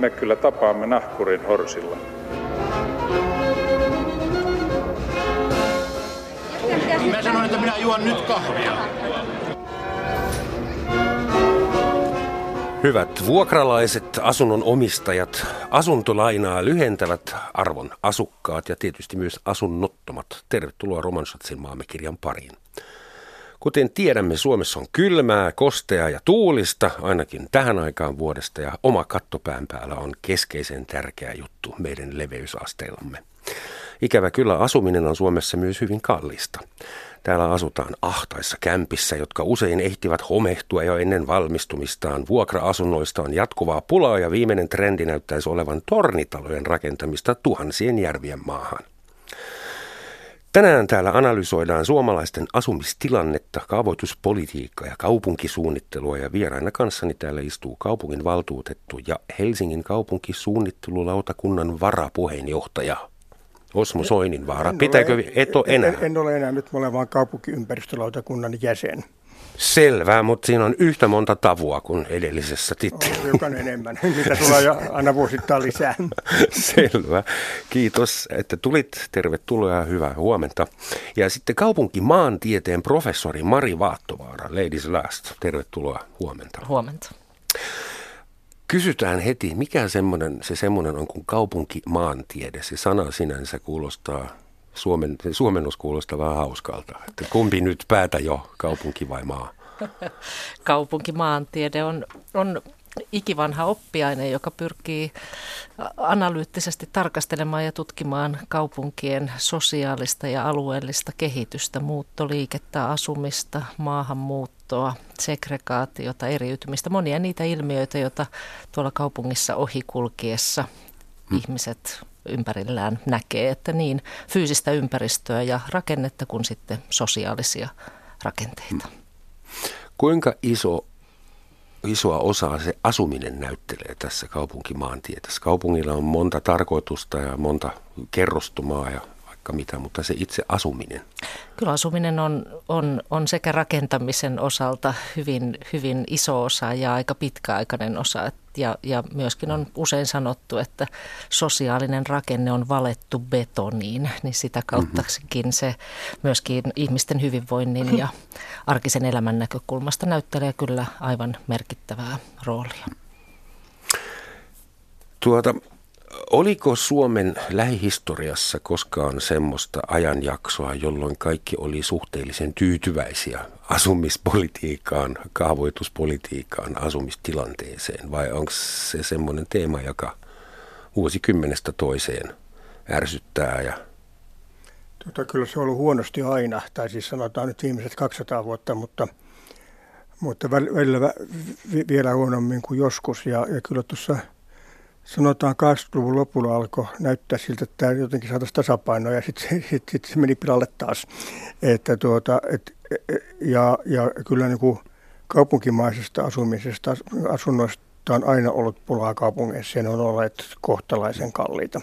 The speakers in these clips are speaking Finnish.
me kyllä tapaamme nahkurin horsilla. Mä sanoin, että minä juon nyt kahvia. Hyvät vuokralaiset, asunnon omistajat, asuntolainaa lyhentävät arvon asukkaat ja tietysti myös asunnottomat. Tervetuloa Roman Schatzin maamekirjan pariin. Kuten tiedämme, Suomessa on kylmää, kosteaa ja tuulista, ainakin tähän aikaan vuodesta, ja oma kattopään päällä on keskeisen tärkeä juttu meidän leveysasteellamme. Ikävä kyllä asuminen on Suomessa myös hyvin kallista. Täällä asutaan ahtaissa kämpissä, jotka usein ehtivät homehtua jo ennen valmistumistaan. Vuokra-asunnoista on jatkuvaa pulaa ja viimeinen trendi näyttäisi olevan tornitalojen rakentamista tuhansien järvien maahan. Tänään täällä analysoidaan suomalaisten asumistilannetta, kaavoituspolitiikkaa ja kaupunkisuunnittelua, ja vieraina kanssani täällä istuu kaupungin valtuutettu ja Helsingin kaupunkisuunnittelulautakunnan varapuheenjohtaja Osmo Soininvaara. Pitääkö eto enää? En ole enää, nyt mä olen vaan kaupunkiympäristölautakunnan jäsen. Selvä, mutta siinä on yhtä monta tavua kuin edellisessä tittelillä. On jokainen enemmän, mitä tulee jo aina vuosittain lisää. Selvä. Kiitos, että tulit. Tervetuloa ja hyvää huomenta. Ja sitten kaupunkimaantieteen professori Mari Vaattovaara, ladies last. Tervetuloa, huomenta. Huomenta. Kysytään heti, mikä semmoinen on kuin kaupunkimaantiede. Se sana sinänsä kuulostaa, suomennos kuulostaa vähän hauskalta. Että kumpi nyt päätä jo, kaupunki vai maa? Kaupunkimaantiede on ikivanha oppiaine, joka pyrkii analyyttisesti tarkastelemaan ja tutkimaan kaupunkien sosiaalista ja alueellista kehitystä, muuttoliikettä, asumista, maahanmuuttoa, segregaatiota, eriytymistä, monia niitä ilmiöitä, joita tuolla kaupungissa ohikulkiessa ihmiset ympärillään näkee, että niin fyysistä ympäristöä ja rakennetta kuin sitten sosiaalisia rakenteita. Kuinka isoa osaa se asuminen näyttelee tässä kaupunkimaantieteessä? Kaupungilla on monta tarkoitusta ja monta kerrostumaa ja vaikka mitä, mutta se itse asuminen. Kyllä asuminen on sekä rakentamisen osalta hyvin iso osa ja aika pitkäaikainen osa. Ja myöskin on usein sanottu, että sosiaalinen rakenne on valettu betoniin, niin sitä kauttakin se myöskin ihmisten hyvinvoinnin ja arkisen elämän näkökulmasta näyttelee kyllä aivan merkittävää roolia. Oliko Suomen lähihistoriassa koskaan semmoista ajanjaksoa, jolloin kaikki oli suhteellisen tyytyväisiä asumispolitiikkaan, kaavoituspolitiikkaan, asumistilanteeseen? Vai onko se semmoinen teema, joka vuosikymmenestä toiseen ärsyttää? Kyllä se on ollut huonosti aina, tai siis sanotaan nyt viimeiset 200 vuotta, mutta välillä vielä huonommin kuin joskus. Ja kyllä tuossa sanotaan 80-luvun lopulla alkoi näyttää siltä, että tämä jotenkin saataisiin tasapainoa ja sitten se meni pilalle taas. Että ja kyllä niin kuin kaupunkimaisesta asunnoista on aina ollut pulaa kaupungeissa ja ne on olleet kohtalaisen kalliita.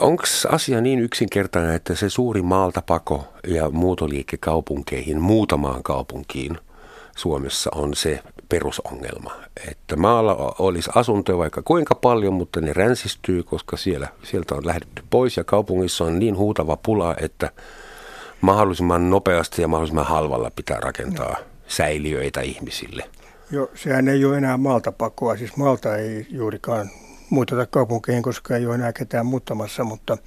Onko asia niin yksinkertainen, että se suuri maaltapako ja muutoliike kaupunkeihin, muutamaan kaupunkiin Suomessa on se perusongelma, että maalla olisi asuntoja vaikka kuinka paljon, mutta ne ränsistyy, koska sieltä on lähdetty pois ja kaupungissa on niin huutava pula, että mahdollisimman nopeasti ja mahdollisimman halvalla pitää rakentaa säiliöitä ihmisille. Joo, sehän ei ole enää maaltapakoa, siis maalta ei juurikaan muuteta kaupunkeihin, koska ei ole enää ketään muuttamassa, mutta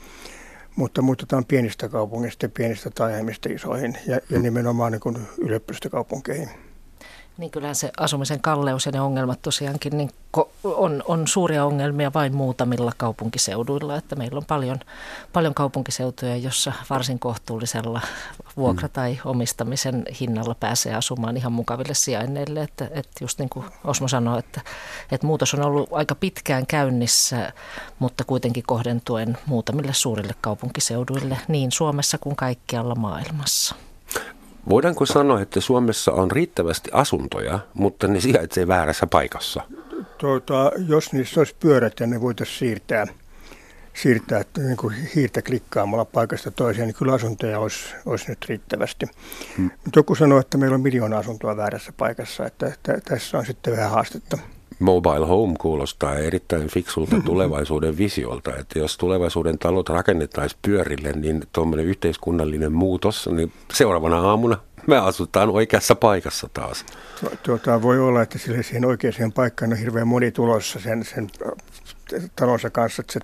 muutetaan pienistä kaupungeista ja pienistä taajamista isoihin ja nimenomaan niin kuin ylioppilastokaupunkeihin. Niin kyllähän se asumisen kalleus ja ne ongelmat tosiaankin niin on suuria ongelmia vain muutamilla kaupunkiseuduilla, että meillä on paljon kaupunkiseutuja, jossa varsin kohtuullisella vuokra- tai omistamisen hinnalla pääsee asumaan ihan mukaville sijainneille, että just niin kuin Osmo sanoi, että muutos on ollut aika pitkään käynnissä, mutta kuitenkin kohdentuen muutamille suurille kaupunkiseuduille niin Suomessa kuin kaikkialla maailmassa. Voidaanko sanoa, että Suomessa on riittävästi asuntoja, mutta ne sijaitsee väärässä paikassa? Jos niissä olisi pyörät ja ne voitaisiin siirtää niin kuin hiirtä klikkaamalla paikasta toiseen, niin kyllä asuntoja olisi nyt riittävästi. Joku sanoo, että meillä on miljoona asuntoa väärässä paikassa, että tässä on sitten vähän haastetta. mobile home kuulostaa erittäin fiksulta tulevaisuuden visiolta, että jos tulevaisuuden talot rakennettaisiin pyörille, niin tuommoinen yhteiskunnallinen muutos, niin seuraavana aamuna me asutaan oikeassa paikassa taas. Voi olla, että sille siihen oikeaan paikkaan on hirveän moni tulossa sen talonsa kanssa, että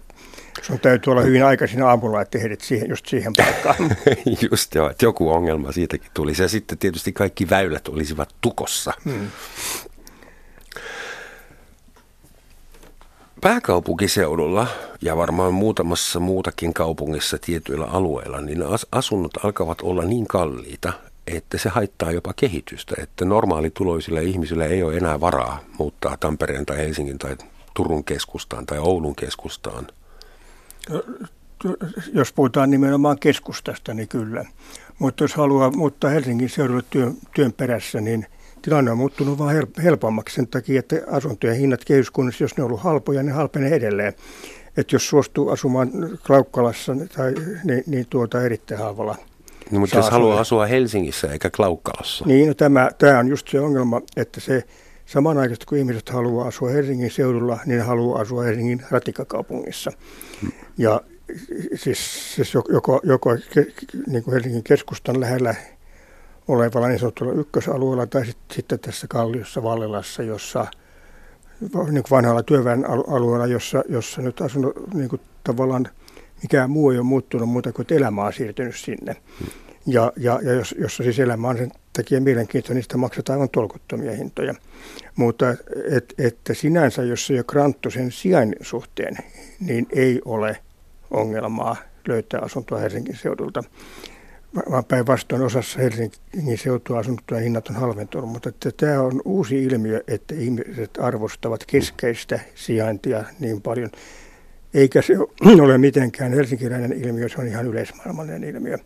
sun täytyy olla hyvin aikaisin aamulla, että ehdit siihen paikkaan. Just joo, että joku ongelma siitäkin tulisi. Ja sitten tietysti kaikki väylät olisivat tukossa. Hmm. Pääkaupunkiseudulla ja varmaan muutamassa muutakin kaupungissa tietyillä alueilla, niin asunnot alkavat olla niin kalliita, että se haittaa jopa kehitystä. Että normaalituloisilla ihmisillä ei ole enää varaa muuttaa Tampereen tai Helsingin tai Turun keskustaan tai Oulun keskustaan. Jos puhutaan nimenomaan keskustasta, niin kyllä. Mutta jos haluaa muuttaa Helsingin seudulle työn perässä, niin tilanne on muuttunut vaan helpommaksi sen takia, että asuntojen hinnat kehyskunnissa, jos ne on ollut halpoja, ne halpenee edelleen. Että jos suostuu asumaan Klaukkalassa, niin erittäin halvalla. No, mutta jos haluaa asua Helsingissä eikä Klaukkalassa. Niin, no, tämä on just se ongelma, että se samanaikaisesti kun ihmiset haluaa asua Helsingin seudulla, niin haluaa asua Helsingin ratikkakaupungissa. Ja siis joko niin kuin Helsingin keskustan lähellä olevalla niin sanotulla ykkösalueella tai sitten tässä Kalliossa, Vallilassa, jossa niin vanhalla työväen alueella, jossa nyt asunut niin kuin tavallaan mikään muu ei ole muuttunut muuta kuin elämä on siirtynyt sinne. Ja jossa siis elämä on sen takia mielenkiintoinen, niistä maksetaan aivan tolkuttomia hintoja. Mutta että sinänsä, jos ei ole kranttu sen sijain suhteen, niin ei ole ongelmaa löytää asuntoa Helsingin seudulta. Vaan päinvastoin osassa Helsingin seutua asuntojen hinnat on halventunut, mutta että tämä on uusi ilmiö, että ihmiset arvostavat keskeistä sijaintia niin paljon. Eikä se ole mitenkään helsinkiläinen ilmiö, se on ihan yleismaailmallinen ilmiö.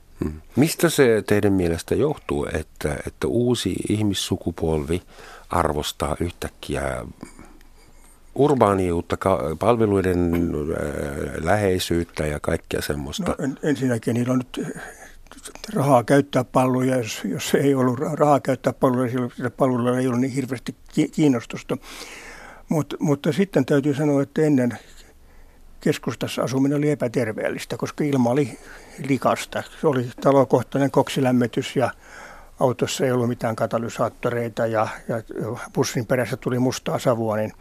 Mistä se teidän mielestä johtuu, että uusi ihmissukupolvi arvostaa yhtäkkiä urbaaniutta, palveluiden läheisyyttä ja kaikkea semmoista? No, ensinnäkin niillä on nyt rahaa käyttää palveluja, jos ei ollut rahaa käyttää palveluja, silloin palveluilla ei ollut niin hirveästi kiinnostusta. Mutta sitten täytyy sanoa, että ennen keskustassa asuminen oli epäterveellistä, koska ilma oli likasta. Se oli talokohtainen koksilämmitys ja autossa ei ollut mitään katalysaattoreita ja bussin perässä tuli mustaa savua. Niin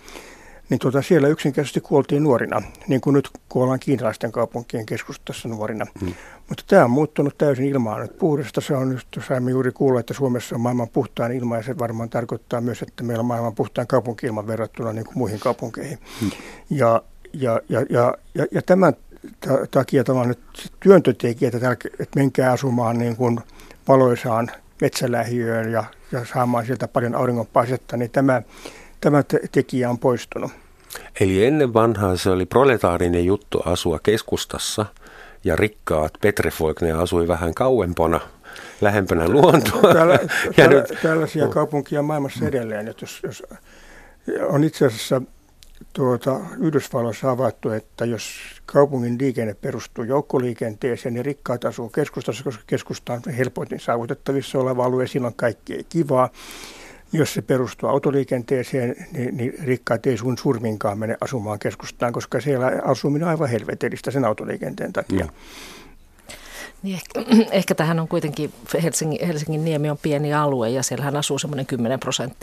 siellä yksinkertaisesti kuoltiin nuorina, niin kuin nyt kuollaan kiinalaisten kaupunkien keskustassa nuorina. Mutta tämä on muuttunut täysin ilmaa nyt puhdasta. Saimme juuri kuulla, että Suomessa on maailman puhtain ilma ja se varmaan tarkoittaa myös, että meillä on maailman puhtain kaupunki-ilman verrattuna niin kuin muihin kaupunkeihin. Ja tämän takia tavallaan nyt työntötekijät, että menkää asumaan niin kuin valoisaan metsälähiöön ja saamaan sieltä paljon auringonpaisetta, niin tämä tekijä on poistunut. Eli ennen vanhaa se oli proletaarinen juttu asua keskustassa ja rikkaat petrefolkne asui vähän kauempana, lähempänä luontoa. Tällaisia kaupunkia maailmassa edelleen, että jos on itse asiassa Yhdysvalloissa havaittu, että jos kaupungin liikenne perustuu joukkoliikenteeseen, niin rikkaat asuu keskustassa, koska keskusta on helpoiten saavutettavissa oleva alue, silloin kaikki ei kivaa. Jos se perustuu autoliikenteeseen, niin rikkaat ei sun surminkaan mene asumaan keskustaan, koska siellä asuminen on aivan helvetellistä sen autoliikenteen takia. Mm. Niin ehkä tähän on kuitenkin, Helsingin niemi on pieni alue ja siellähän asuu semmoinen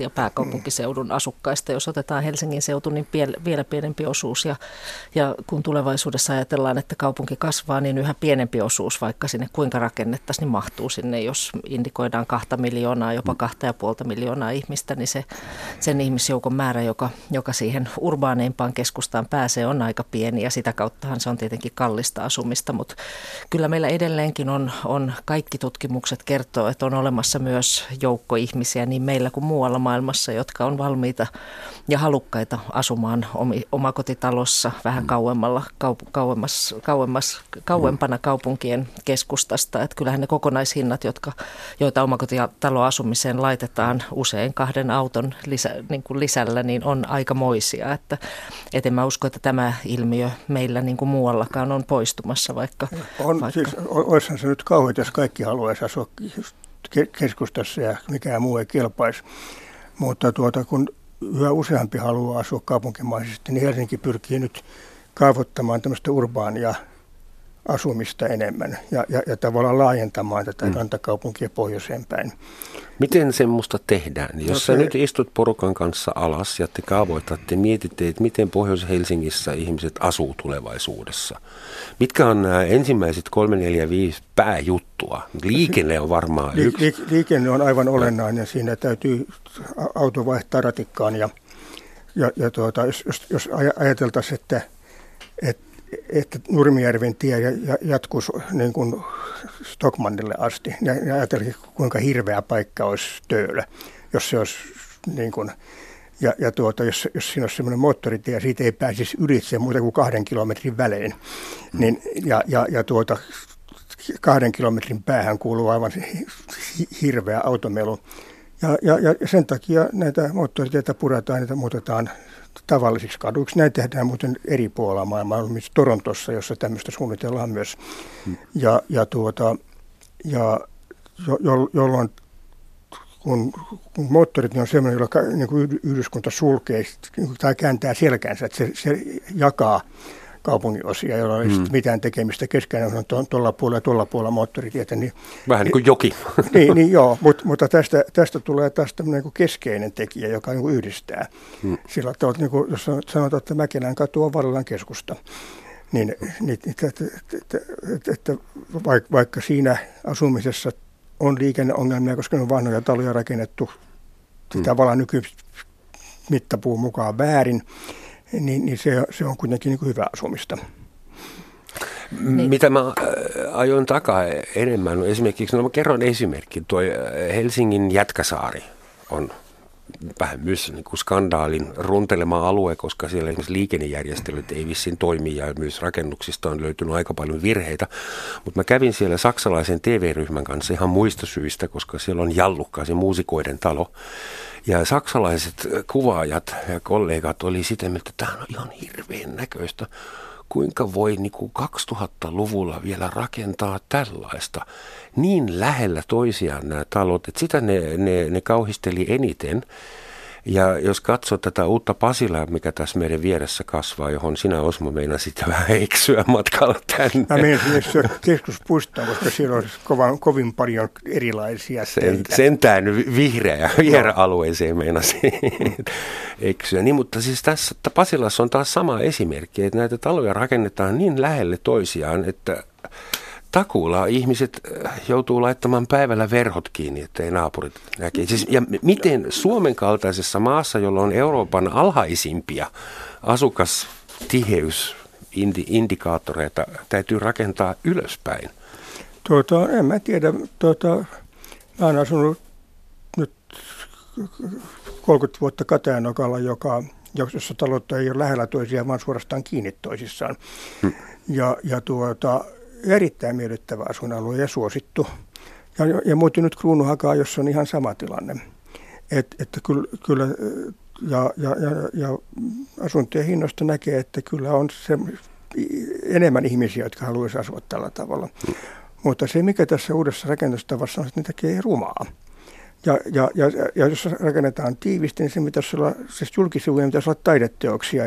10% pääkaupunkiseudun asukkaista. Jos otetaan Helsingin seutu, niin vielä pienempi osuus ja kun tulevaisuudessa ajatellaan, että kaupunki kasvaa, niin yhä pienempi osuus, vaikka sinne kuinka rakennettaisiin, niin mahtuu sinne. Jos indikoidaan 2 miljoonaa, jopa 2,5 miljoonaa ihmistä, niin sen ihmisjoukon määrä, joka siihen urbaaneimpaan keskustaan pääsee, on aika pieni ja sitä kauttahan se on tietenkin kallista asumista, mutta kyllä meillä edelleen on kaikki tutkimukset kertoo, että on olemassa myös joukko ihmisiä niin meillä kuin muualla maailmassa, jotka on valmiita ja halukkaita asumaan omakotitalossa vähän kauempana kaupunkien keskustasta. Että kyllähän ne kokonaishinnat, joita omakotitaloasumiseen laitetaan usein 2 auton lisällä, niin on aikamoisia. Et en mä usko, että tämä ilmiö meillä niin kuin muuallakaan on poistumassa, olisihan se nyt kauheita, jos kaikki haluaisi asua keskustassa ja mikään muu ei kelpaisi, mutta kun yhä useampi haluaa asua kaupunkimaisesti, niin Helsinki pyrkii nyt kaavoittamaan tämmöistä urbaania asumista enemmän ja tavallaan laajentamaan tätä rantakaupunkia pohjoiseen päin. Miten semmoista tehdään? Jos sä nyt istut porukan kanssa alas ja te kaavoitatte, mietitte, että miten Pohjois-Helsingissä ihmiset asuu tulevaisuudessa. Mitkä on nämä ensimmäiset 3, 4, 5 pääjuttua? Liikenne on varmaan yksi. Liikenne on aivan olennainen. Siinä täytyy auto vaihtaa ratikkaan jos ajateltaisiin, että Nurmijärven tie jatkuisi niin kuin Stockmanille asti. Ja ajateltiin, kuinka hirveä paikka olisi Töölö, jos se olisi niin kuin, jos siinä olisi semmoinen moottoritie, siitä ei pääsisi ylitse muuta kuin 2 kilometrin välein. Niin, ja 2 kilometrin päähän kuuluu aivan hirveä automelu. Ja sen takia näitä moottoriteitä puretaan, niitä muutetaan tavallisiksi kaduiksi. Näin tehdään muuten eri puolilla maailmaa, esimerkiksi Torontossa, jossa tämmöistä suunnitellaan myös. Jolloin kun moottorit on sellainen, jolla niin yhdyskunta sulkee tai kääntää selkänsä, että se jakaa kaupunginosia, joilla ei mitään tekemistä keskenään, on tuolla puolella moottoritietä. Niin, vähän niin kuin joki. Niin joo, mutta tästä tulee taas tämmöinen niin keskeinen tekijä, joka niin kuin yhdistää. Sillä tavalla, niin kuin, jos sanotaan, että Mäkelänkatu on Vallilan keskusta, niin vaikka siinä asumisessa on liikenneongelmia, koska ne on vanhoja taloja rakennettu tavallaan nykymittapuun mukaan väärin, niin se on kuitenkin niin kuin hyvää asumista. Mitä mä ajoin takaa enemmän? Esimerkiksi, mä kerron esimerkin. Tuo Helsingin Jätkäsaari on vähän myös niin kuin skandaalin runtelema alue, koska siellä esimerkiksi liikennejärjestelyt ei vissiin toimi ja myös rakennuksista on löytynyt aika paljon virheitä. Mutta mä kävin siellä saksalaisen TV-ryhmän kanssa ihan muista syistä, koska siellä on Jallukka, se muusikoiden talo. Ja saksalaiset kuvaajat ja kollegat oli sitä mieltä, että tämä on ihan hirveän näköistä. Kuinka voi niin kuin 2000-luvulla vielä rakentaa tällaista niin lähellä toisiaan nämä talot, että sitä ne kauhisteli eniten. Ja jos katsoo tätä uutta Pasilaa, mikä tässä meidän vieressä kasvaa, johon sinä Osmo meinasit vähän eksyä matkalla tänne. Mä meinasin eksyä keskuspuistoon, koska siellä on kovin paljon erilaisia teitä. Sentään vihreäalueeseen meinasin eksyä. Niin, mutta siis tässä Pasilassa on taas sama esimerkki, että näitä taloja rakennetaan niin lähelle toisiaan, että takuulla ihmiset joutuu laittamaan päivällä verhot kiinni, ettei naapurit näkee. Siis, ja miten Suomen kaltaisessa maassa, jolla on Euroopan alhaisimpia asukastiheysindikaattoreita, täytyy rakentaa ylöspäin? En mä tiedä. Mä oon asunut nyt 30 vuotta Katajanokalla, jossa taloutta ei ole lähellä toisiaan, vaan suorastaan kiinni toisissaan. Erittäin miellyttävä asuinalue ja suosittu. Ja muutin nyt Kruununhakaa, jossa on ihan sama tilanne. Että kyllä ja asuntojen hinnoista näkee, että kyllä on enemmän ihmisiä, jotka haluaisi asua tällä tavalla. Mutta se, mikä tässä uudessa rakennustavassa on, että ne tekee rumaa. Ja jos rakennetaan tiivisti, niin julkisivujen pitäisi olla taideteoksia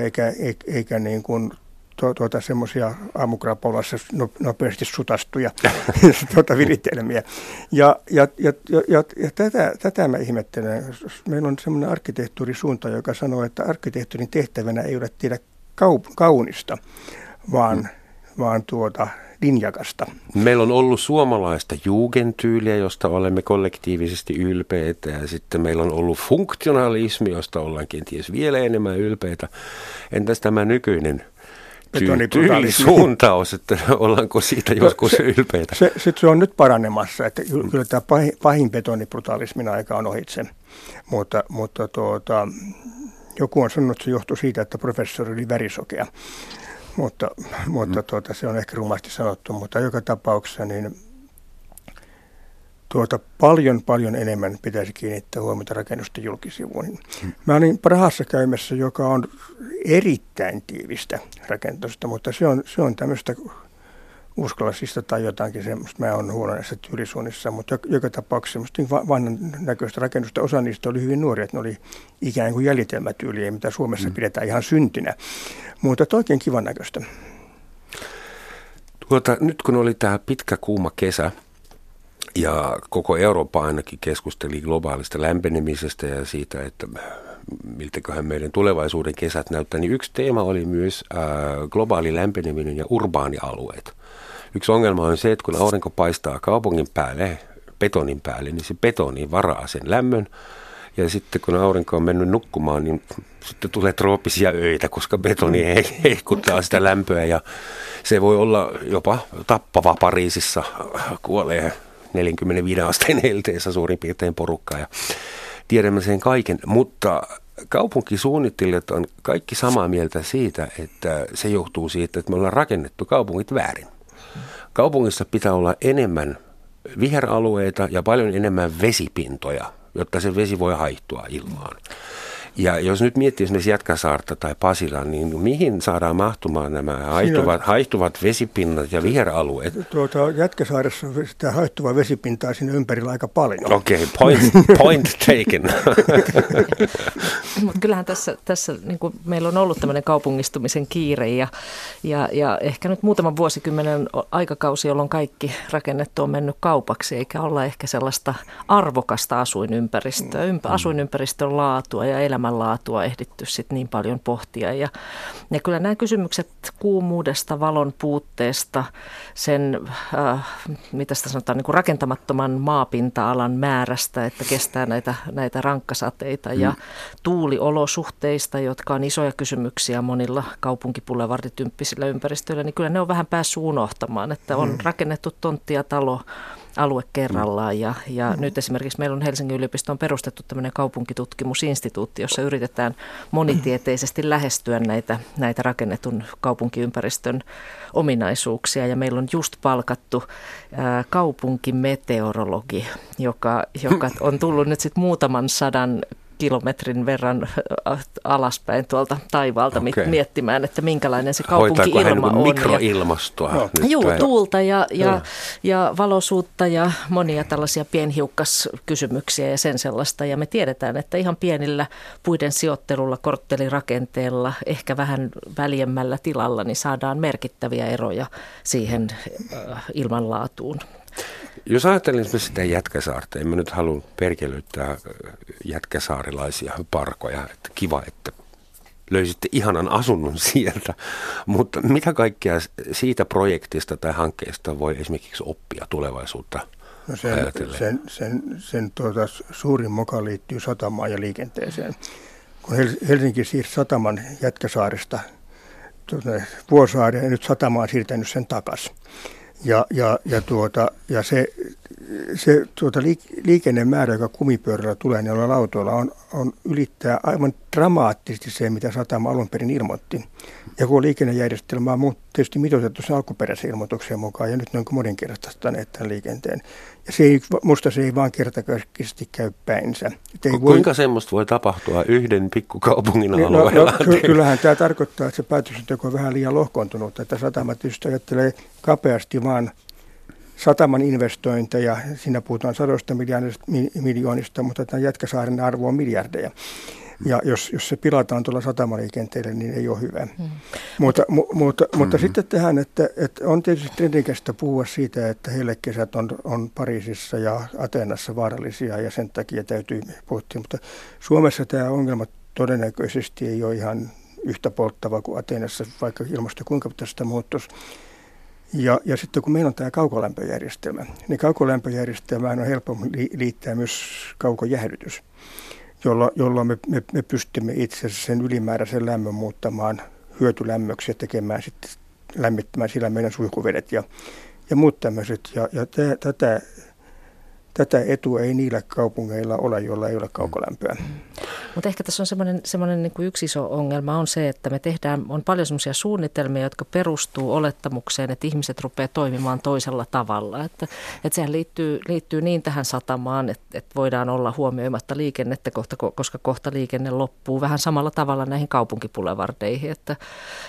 eikä niin kuin semmoisia aamukrapolassa nopeasti sutastuja viritelmiä. Tätä mä ihmettelen. Meillä on semmoinen arkkitehtuurisuunta, joka sanoo, että arkkitehtuurin tehtävänä ei ole tehdä kaunista, vaan linjakasta. Meillä on ollut suomalaista jugendtyyliä, josta olemme kollektiivisesti ylpeitä, ja sitten meillä on ollut funktionalismi, josta ollaan kenties vielä enemmän ylpeitä. Entäs tämä nykyinen tyylisuuntaus, että ollaanko siitä joskus ylpeitä? Se on nyt paranemassa, että kyllä tämä pahin betonibrutalismin aika on ohitse, mutta joku on sanonut, että se johtui siitä, että professori oli värisokea, mutta se on ehkä rumasti sanottu, mutta joka tapauksessa niin paljon enemmän pitäisi kiinnittää huomiota rakennusten julkisivuihin. Mä olin Prahassa käymässä, joka on erittäin tiivistä rakennusta, mutta se on tämmöistä uskallasista tai jotakin semmoista. Mä oon huono näissä tyylisuunnissa, mutta joka tapauksessa semmoista niin vanhan näköistä rakennusta. Osa niistä oli hyvin nuoria, että ne oli ikään kuin jäljitelmätyyliä, mitä Suomessa pidetään ihan syntinä. Mutta oikein kivan näköistä. Nyt kun oli tämä pitkä kuuma kesä ja koko Eurooppa ainakin keskusteli globaalista lämpenemisestä ja siitä, että miltäköhän meidän tulevaisuuden kesät näyttää, niin yksi teema oli myös globaali lämpeneminen ja urbaanialueet. Yksi ongelma on se, että kun aurinko paistaa kaupungin päälle, betonin päälle, niin se betoni varaa sen lämmön. Ja sitten kun aurinko on mennyt nukkumaan, niin sitten tulee trooppisia öitä, koska betoni heikuttaa sitä lämpöä. Ja se voi olla jopa tappava. Pariisissa kuolee 45 asteen helteessä suurin piirtein porukkaa. Ja tiedämme sen kaiken, mutta kaupunkisuunnittelijat on kaikki samaa mieltä siitä, että se johtuu siitä, että me ollaan rakennettu kaupungit väärin. Kaupungissa pitää olla enemmän viheralueita ja paljon enemmän vesipintoja, jotta se vesi voi haihtua ilmaan. Ja jos nyt miettii esimerkiksi Jätkäsaarta tai Pasilaa, niin mihin saadaan mahtumaan nämä haihtuvat vesipinnat ja viheralueet? Jätkäsaaressa on sitä haihtuvaa vesipintaa siinä ympärillä aika paljon. Okei, point taken. Mutta kyllähän tässä niin kuin meillä on ollut tämmöinen kaupungistumisen kiire ja ehkä nyt muutaman vuosikymmenen aikakausi, jolloin kaikki rakennettu on mennyt kaupaksi, eikä olla ehkä sellaista arvokasta asuinympäristöä, asuinympäristön laatua ja elämänlaatua ehditty sit niin paljon pohtia. Ja kyllä nämä kysymykset kuumuudesta, valon puutteesta, sen, mitä sitä sanotaan, niin kuin rakentamattoman maapinta-alan määrästä, että kestää näitä rankkasateita ja tuuliolosuhteista, jotka on isoja kysymyksiä monilla kaupunkipulevartityyppisillä ympäristöillä, niin kyllä ne on vähän päässyt unohtamaan, että on rakennettu tontti ja talo alue kerrallaan ja nyt esimerkiksi meillä on Helsingin yliopistoon perustettu tämmöinen kaupunkitutkimusinstituutti, jossa yritetään monitieteisesti lähestyä näitä rakennetun kaupunkiympäristön ominaisuuksia ja meillä on just palkattu kaupunkimeteorologi, joka on tullut nyt sitten muutaman sadan kilometrin verran alaspäin tuolta taivaalta miettimään, että minkälainen se kaupunkiilma on. Mikroilmastoa. No. Joo, tuulta ja valoisuutta ja monia tällaisia pienhiukkaskysymyksiä ja sen sellaista. Ja me tiedetään, että ihan pienillä puiden sijoittelulla, korttelirakenteella, ehkä vähän väljemmällä tilalla, niin saadaan merkittäviä eroja siihen ilmanlaatuun. Jos ajattelen sitä Jätkäsaarta, en mä nyt halua perkelyyttää jätkäsaarilaisia parkoja, että kiva, että löysitte ihanan asunnon sieltä, mutta mitä kaikkea siitä projektista tai hankkeesta voi esimerkiksi oppia tulevaisuutta? No sen suurin moka liittyy satamaan ja liikenteeseen. Kun Helsinki siirsi sataman Jätkäsaarista Vuosaareen ja nyt satama on siirtänyt sen takaisin. Ja se liikennemäärä, joka kumipyörällä tulee näillä lautoilla, on ylittää aivan dramaattisesti se, mitä satama alun perin ilmoitti. Ja kun liikennejärjestelmä on tietysti mitoitettu sen alkuperäisen ilmoituksen mukaan, ja nyt ne on moninkertaistaneet tämän liikenteen. Ja se ei vaan kertakaikkisesti käy päinsä. Kuinka semmoista voi tapahtua yhden pikkukaupungin alueella? No, kyllähän tämä tarkoittaa, että se päätöksenteko on vähän liian lohkoontunut, että satama tietysti ajattelee kapeasti vaan sataman investointeja, siinä puhutaan 100 miljoonista, mutta tämän Jätkäsaaren arvo on miljardeja. Ja jos se pilataan tuolla satamaliikenteelle, niin ei ole hyvä. Mutta sitten tähän, että on tietysti trendikästä puhua siitä, että hellekesät on Pariisissa ja Ateenassa vaarallisia ja sen takia täytyy pohtia. Mutta Suomessa tämä ongelma todennäköisesti ei ole ihan yhtä polttava kuin Ateenassa, vaikka ilmasto kuinka tästä muuttuisi. Ja sitten kun meillä on tämä kaukolämpöjärjestelmä, niin kaukolämpöjärjestelmään on helpommin liittää myös kaukojäähdytys, jolloin me pystymme itse asiassa sen ylimääräisen lämmön muuttamaan hyötylämmöksi ja tekemään sitten lämmittämään sillä meidän suihkuvedet ja muut tämmöiset. Tätä etua ei niillä kaupungeilla ole, joilla ei ole kaukolämpöä. Mutta ehkä tässä on semmoinen niin kuin yksi iso ongelma on se, että me tehdään, on paljon semmoisia suunnitelmia, jotka perustuu olettamukseen, että ihmiset rupeaa toimimaan toisella tavalla. Että sehän liittyy niin tähän satamaan, että voidaan olla huomioimatta liikennettä, koska kohta liikenne loppuu vähän samalla tavalla näihin kaupunkipulevardeihin.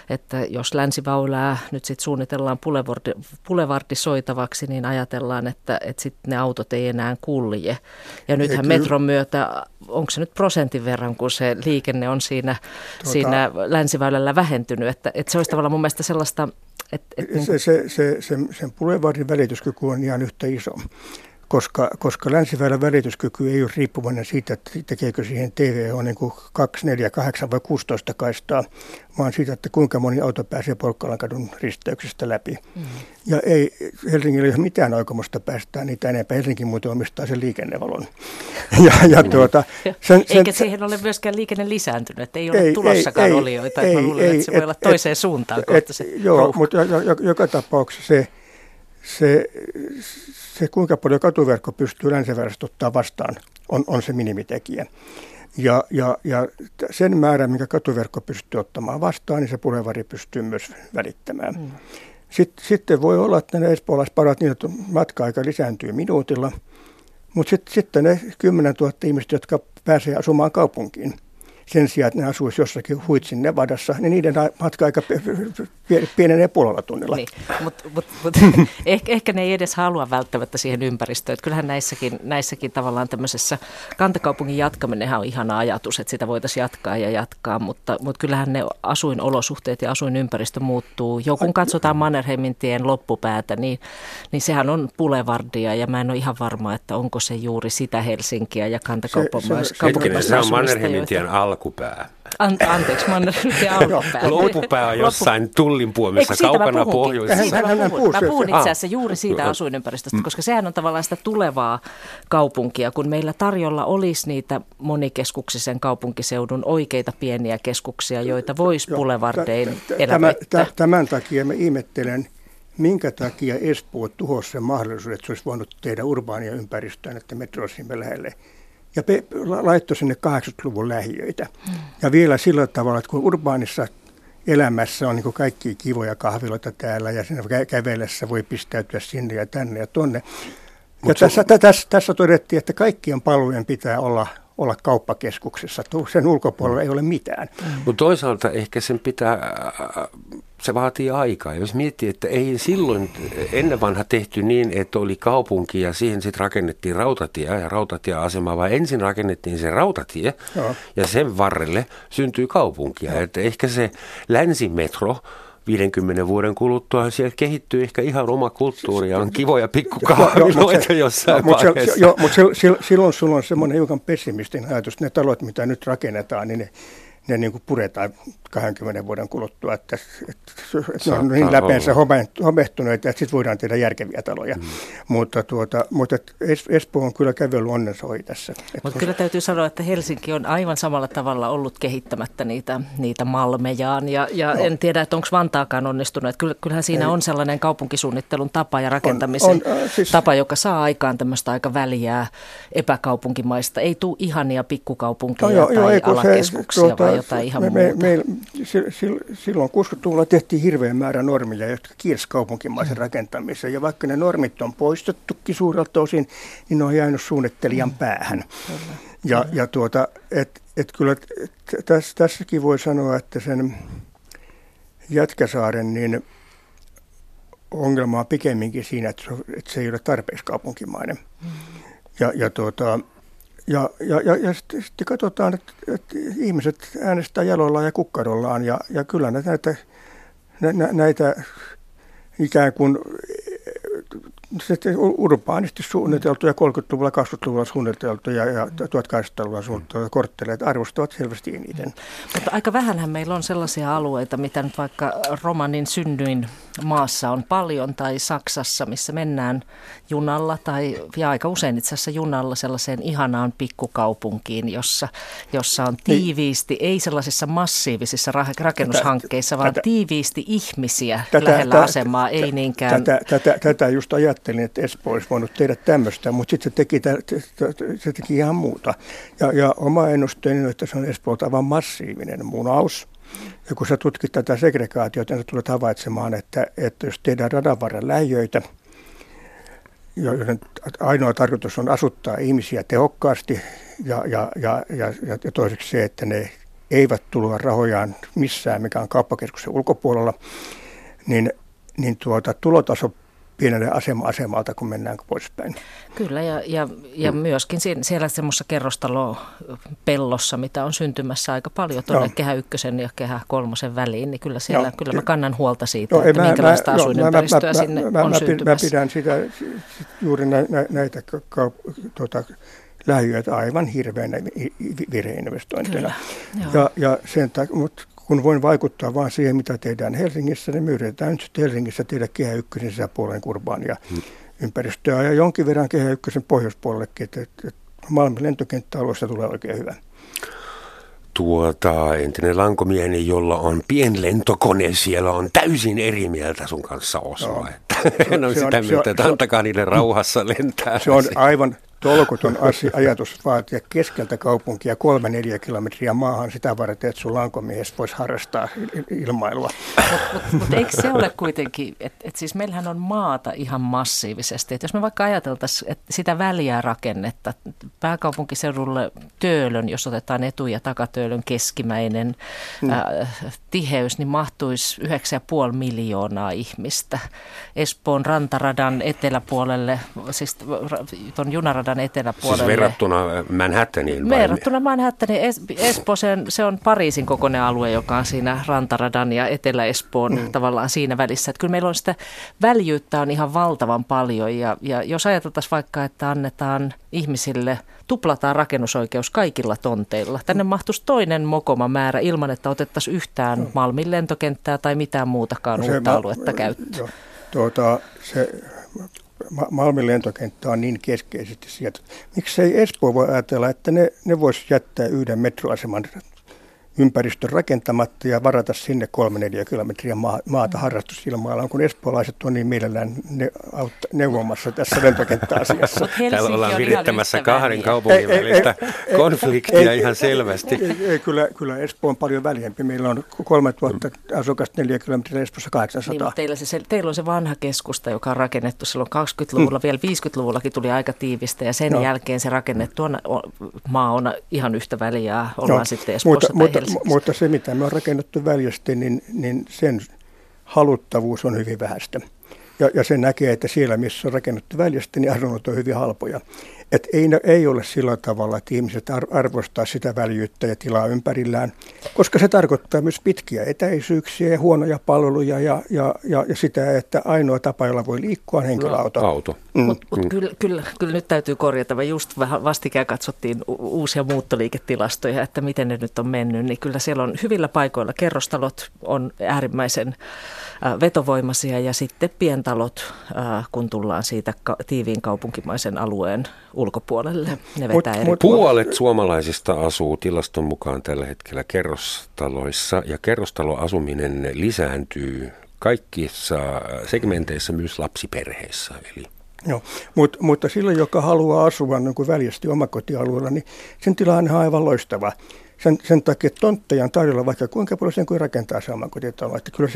Että jos Länsiväylää nyt sitten suunnitellaan pulevardisoitavaksi, niin ajatellaan, että sitten ne autot ei enää kulje. Ja nythän metron myötä, onko se nyt prosentin verran, kun se liikenne on siinä Länsiväylällä vähentynyt. Että se olisi tavallaan mun mielestä sellaista... Sen pulevardin välityskyky on ihan yhtä iso, koska Länsiväylän välityskyky ei ole riippuvainen siitä, että tekeekö siihen TV on niin kuin 2, 4, 8 vai 16 kaistaa, vaan siitä, että kuinka moni auto pääsee Porkkalankadun risteyksestä läpi. Mm-hmm. Ja ei Helsingillä ei ole mitään aikomusta päästää niitä enempää. Helsinki muuten omistaa sen liikennevalon. Eikä siihen ole myöskään liikenne lisääntynyt, että ei ole tulossakaan olijoita. Mä luulen, että se voi olla toiseen suuntaan. Joo, mutta joka tapauksessa se kuinka paljon katuverkko pystyy Länsiväylästä ottaa vastaan, on se minimitekijä. Ja sen määrä, minkä katuverkko pystyy ottamaan vastaan, niin se pulevari pystyy myös välittämään. Mm. Sitten voi olla, että ne espoolaisparat, niin että matka-aika lisääntyy minuutilla, mutta sitten ne 10 000 ihmistä, jotka pääsee asumaan kaupunkiin, sen sijaan, että ne asuisi jossakin huitsin Nevadassa, niin niiden matka-aika pienenee puolella tunnilla. Niin, mutta ehkä ne ei edes halua välttämättä siihen ympäristöön. Että kyllähän näissäkin tavallaan tämmöisessä kantakaupungin jatkaminenhan on ihana ajatus, että sitä voitaisiin jatkaa, mutta kyllähän ne asuinolosuhteet ja asuinympäristö muuttuu. Jo kun katsotaan Mannerheimintien loppupäätä, niin sehän on pulevardia, ja mä en ole ihan varma, että onko se juuri sitä Helsinkiä ja kantakaupungin on Mannerheimintien alku. Alkupää. Anteeksi, Mannerheimintien alkupää. Loppupää on jossain Tullinpuomessa, kaukana pohjoisessa. Siitä mä puhun itse asiassa juuri siitä asuinympäristöstä, koska sehän on tavallaan sitä tulevaa kaupunkia, kun meillä tarjolla olisi niitä monikeskuksisen kaupunkiseudun oikeita pieniä keskuksia, joita voisi pulevardein elämättää. Tämän takia mä ihmettelen, minkä takia Espoo tuhosi sen mahdollisuuden, että se olisi voinut tehdä urbaania ympäristöä, että metro sinne lähelle. Ja laittoi sinne 80-luvun lähiöitä. Ja vielä sillä tavalla, että kun urbaanissa elämässä on niin kaikki kivoja kahviloita täällä ja siinä kävelessä voi pistäytyä sinne ja tänne ja tonne. Ja tässä todettiin, että kaikkien palvelujen pitää olla kauppakeskuksessa. Sen ulkopuolella ei ole mitään. Mutta toisaalta ehkä sen se vaatii aikaa. Jos miettii, että ei silloin ennen vanha tehty niin, että oli kaupunki ja siihen sitten rakennettiin rautatie ja rautatieasema, vaan ensin rakennettiin se rautatie ja sen varrelle syntyi kaupunkia. Että ehkä se länsimetro 50 vuoden kuluttua siellä kehittyy ehkä ihan oma kulttuuri ja on kivoja pikkukahviloita jossain vaiheessa. Mutta silloin sulla on semmoinen hiukan pessimistinen ajatus, että ne talot, mitä nyt rakennetaan, niin ne niin kuin puretaan 20 vuoden kuluttua, että ne on niin läpeensä homehtuneita, että sitten voidaan tehdä järkeviä taloja. Mm. Mutta Espoo on kyllä kävellyt onnensa ohi tässä. Mutta kyllä täytyy sanoa, että Helsinki on aivan samalla tavalla ollut kehittämättä niitä malmejaan, ja en tiedä, että onko Vantaakaan onnistunut. Kyllähän siinä on sellainen kaupunkisuunnittelun tapa ja rakentamisen tapa, joka saa aikaan tämmöistä aika väliää epäkaupunkimaista. Ei tule ihania pikkukaupunkeja tai alakeskuksia, vaan jotain ihan muuta. Silloin 60-luvulla tehtiin hirveän määrä normeja, jotka kielsi kaupunkimaisen rakentamisen. Ja vaikka ne normit on poistettukin suurelta osin, niin ne on jäänyt suunnittelijan päähän. Kyllä tässäkin voi sanoa, että sen Jätkäsaaren niin ongelma on pikemminkin siinä, että se ei ole tarpeeksi kaupunkimainen. Ja sitten katsotaan, että ihmiset äänestää jaloillaan ja kukkarollaan, ja kyllä näitä ikään kuin urbaanisti suunniteltuja, 30-luvulla, 20-luvulla suunniteltuja ja 1800-luvulla suunniteltuja kortteleita arvostavat selvästi eniten. Mutta aika vähänhän meillä on sellaisia alueita, mitä nyt vaikka romanin synnyin maassa on paljon tai Saksassa, missä mennään junalla ja aika usein itse asiassa junalla sellaiseen ihanaan pikkukaupunkiin, jossa on tiiviisti, ei sellaisissa massiivisissa rakennushankkeissa, vaan tiiviisti ihmisiä lähellä asemaa, ei niinkään. Tätä just ajatellaan. ajattelin, että Espoo olisi voinut tehdä tämmöistä, mutta sitten se teki ihan muuta. Ja oma ennusteeni on, että se on Espoolta aivan massiivinen munaus. Ja kun sä tutkit tätä segregaatiota, niin sä tulet havaitsemaan, että jos tehdään radan varren lähiöitä, joiden ainoa tarkoitus on asuttaa ihmisiä tehokkaasti ja toiseksi se, että ne eivät tuloa rahojaan missään, mikä on kauppakeskuksen ulkopuolella, niin tulotaso pienelle asemalta, kun mennään poispäin. Kyllä, ja myöskin siellä semmoisessa kerrostalopellossa, mitä on syntymässä aika paljon tuonne Kehä ykkösen ja Kehä kolmosen väliin, niin kyllä siellä kyllä mä kannan huolta siitä, että minkälaista asuinympäristöä sinne on syntymässä. Mä pidän sitä, juuri näitä lähiöitä aivan hirveänä virheinvestointeina. Ja sen takia, kun voin vaikuttaa vaan siihen, mitä tehdään Helsingissä, niin me yritetään nyt Helsingissä tehdä Kehä ykkösen sisäpuolen urbaania ympäristöä ja jonkin verran Kehä ykkösen pohjoispuolellekin, että Malmin lentokenttäalueesta tulee oikein hyvä. Entinen lankomieheni, jolla on pienlentokone, siellä on täysin eri mieltä sun kanssa Osmo. Hän on sitä mieltä, että antakaa niille rauhassa lentää. Se on aivan tolkuton ajatus vaatia keskeltä kaupunkia 3-4 kilometriä maahan sitä varten, että sun lankomies voisi harrastaa ilmailua. Mutta eikö se ole kuitenkin, että siis meillähän on maata ihan massiivisesti. Et jos me vaikka ajateltaisiin, että sitä väliä rakennetta pääkaupunkiseudulle Töölön, jos otetaan etu- ja takatöölön keskimäinen tiheys, niin mahtuisi 9,5 miljoonaa ihmistä. Espoon rantaradan eteläpuolelle, siis tuon junaradan eteläpuolelle. Siis verrattuna Manhattaniin. Espoo, se on Pariisin kokoinen alue, joka on siinä rantaradan ja Etelä-Espoon tavallaan siinä välissä. Että kyllä meillä on sitä väljyyttä on ihan valtavan paljon ja jos ajateltaisiin vaikka, että annetaan ihmisille, tuplataan rakennusoikeus kaikilla tonteilla. Tänne mahtuisi toinen mokoma määrä ilman, että otettaisiin yhtään Malmin lentokenttää tai mitään muutakaan uutta aluetta käyttöön. Malmin lentokenttä on niin keskeisesti sieltä. Miksei Espoo voi ajatella, että ne voisi jättää yhden metroaseman ympäristön rakentamatta ja varata sinne 3-4 kilometriä maata harrastusilmailaan, kun espoolaiset on niin mielellään neuvomassa tässä lentokenttäasiassa. Täällä ollaan virittämässä kahden kaupungin välistä konfliktia ihan selvästi. Kyllä Espoo on paljon väljempi. Meillä on 3000 asukasta 4 kilometriä, Espoossa 800. Niin, teillä on se vanha keskusta, joka on rakennettu silloin 20-luvulla, vielä 50-luvullakin tuli aika tiivistä ja sen jälkeen se rakennettu maa on ihan yhtä väliä, ollaan sitten Espoossa tai Helsingissä. Mutta se, mitä me on rakennettu väljästi, niin sen haluttavuus on hyvin vähäistä. Ja se näkee, että siellä, missä on rakennettu väljästi, niin asunnot on hyvin halpoja. Et ei ole sillä tavalla, että ihmiset arvostaa sitä väljyyttä ja tilaa ympärillään, koska se tarkoittaa myös pitkiä etäisyyksiä ja huonoja palveluja ja sitä, että ainoa tapa, jolla voi liikkua, on henkilöauto. Mutta kyllä nyt täytyy korjata. Mä just vähän vastikään katsottiin uusia muuttoliiketilastoja, että miten ne nyt on mennyt. Niin kyllä siellä on hyvillä paikoilla. Kerrostalot on äärimmäisen vetovoimaisia ja sitten pientalot, kun tullaan siitä tiiviin kaupunkimaisen alueen ulkopuolelle. Ne vetää eri puolet suomalaisista asuu tilaston mukaan tällä hetkellä kerrostaloissa ja kerrostaloasuminen lisääntyy kaikissa segmenteissä myös lapsiperheissä. Mutta sillä, joka haluaa asua niin kuin väljästi omakotialueella, niin sen tilanne on aivan loistava. Sen takia tontteja on tarjolla vaikka kuinka paljon sen kuin rakentaa se omakotitalo. Että kyllä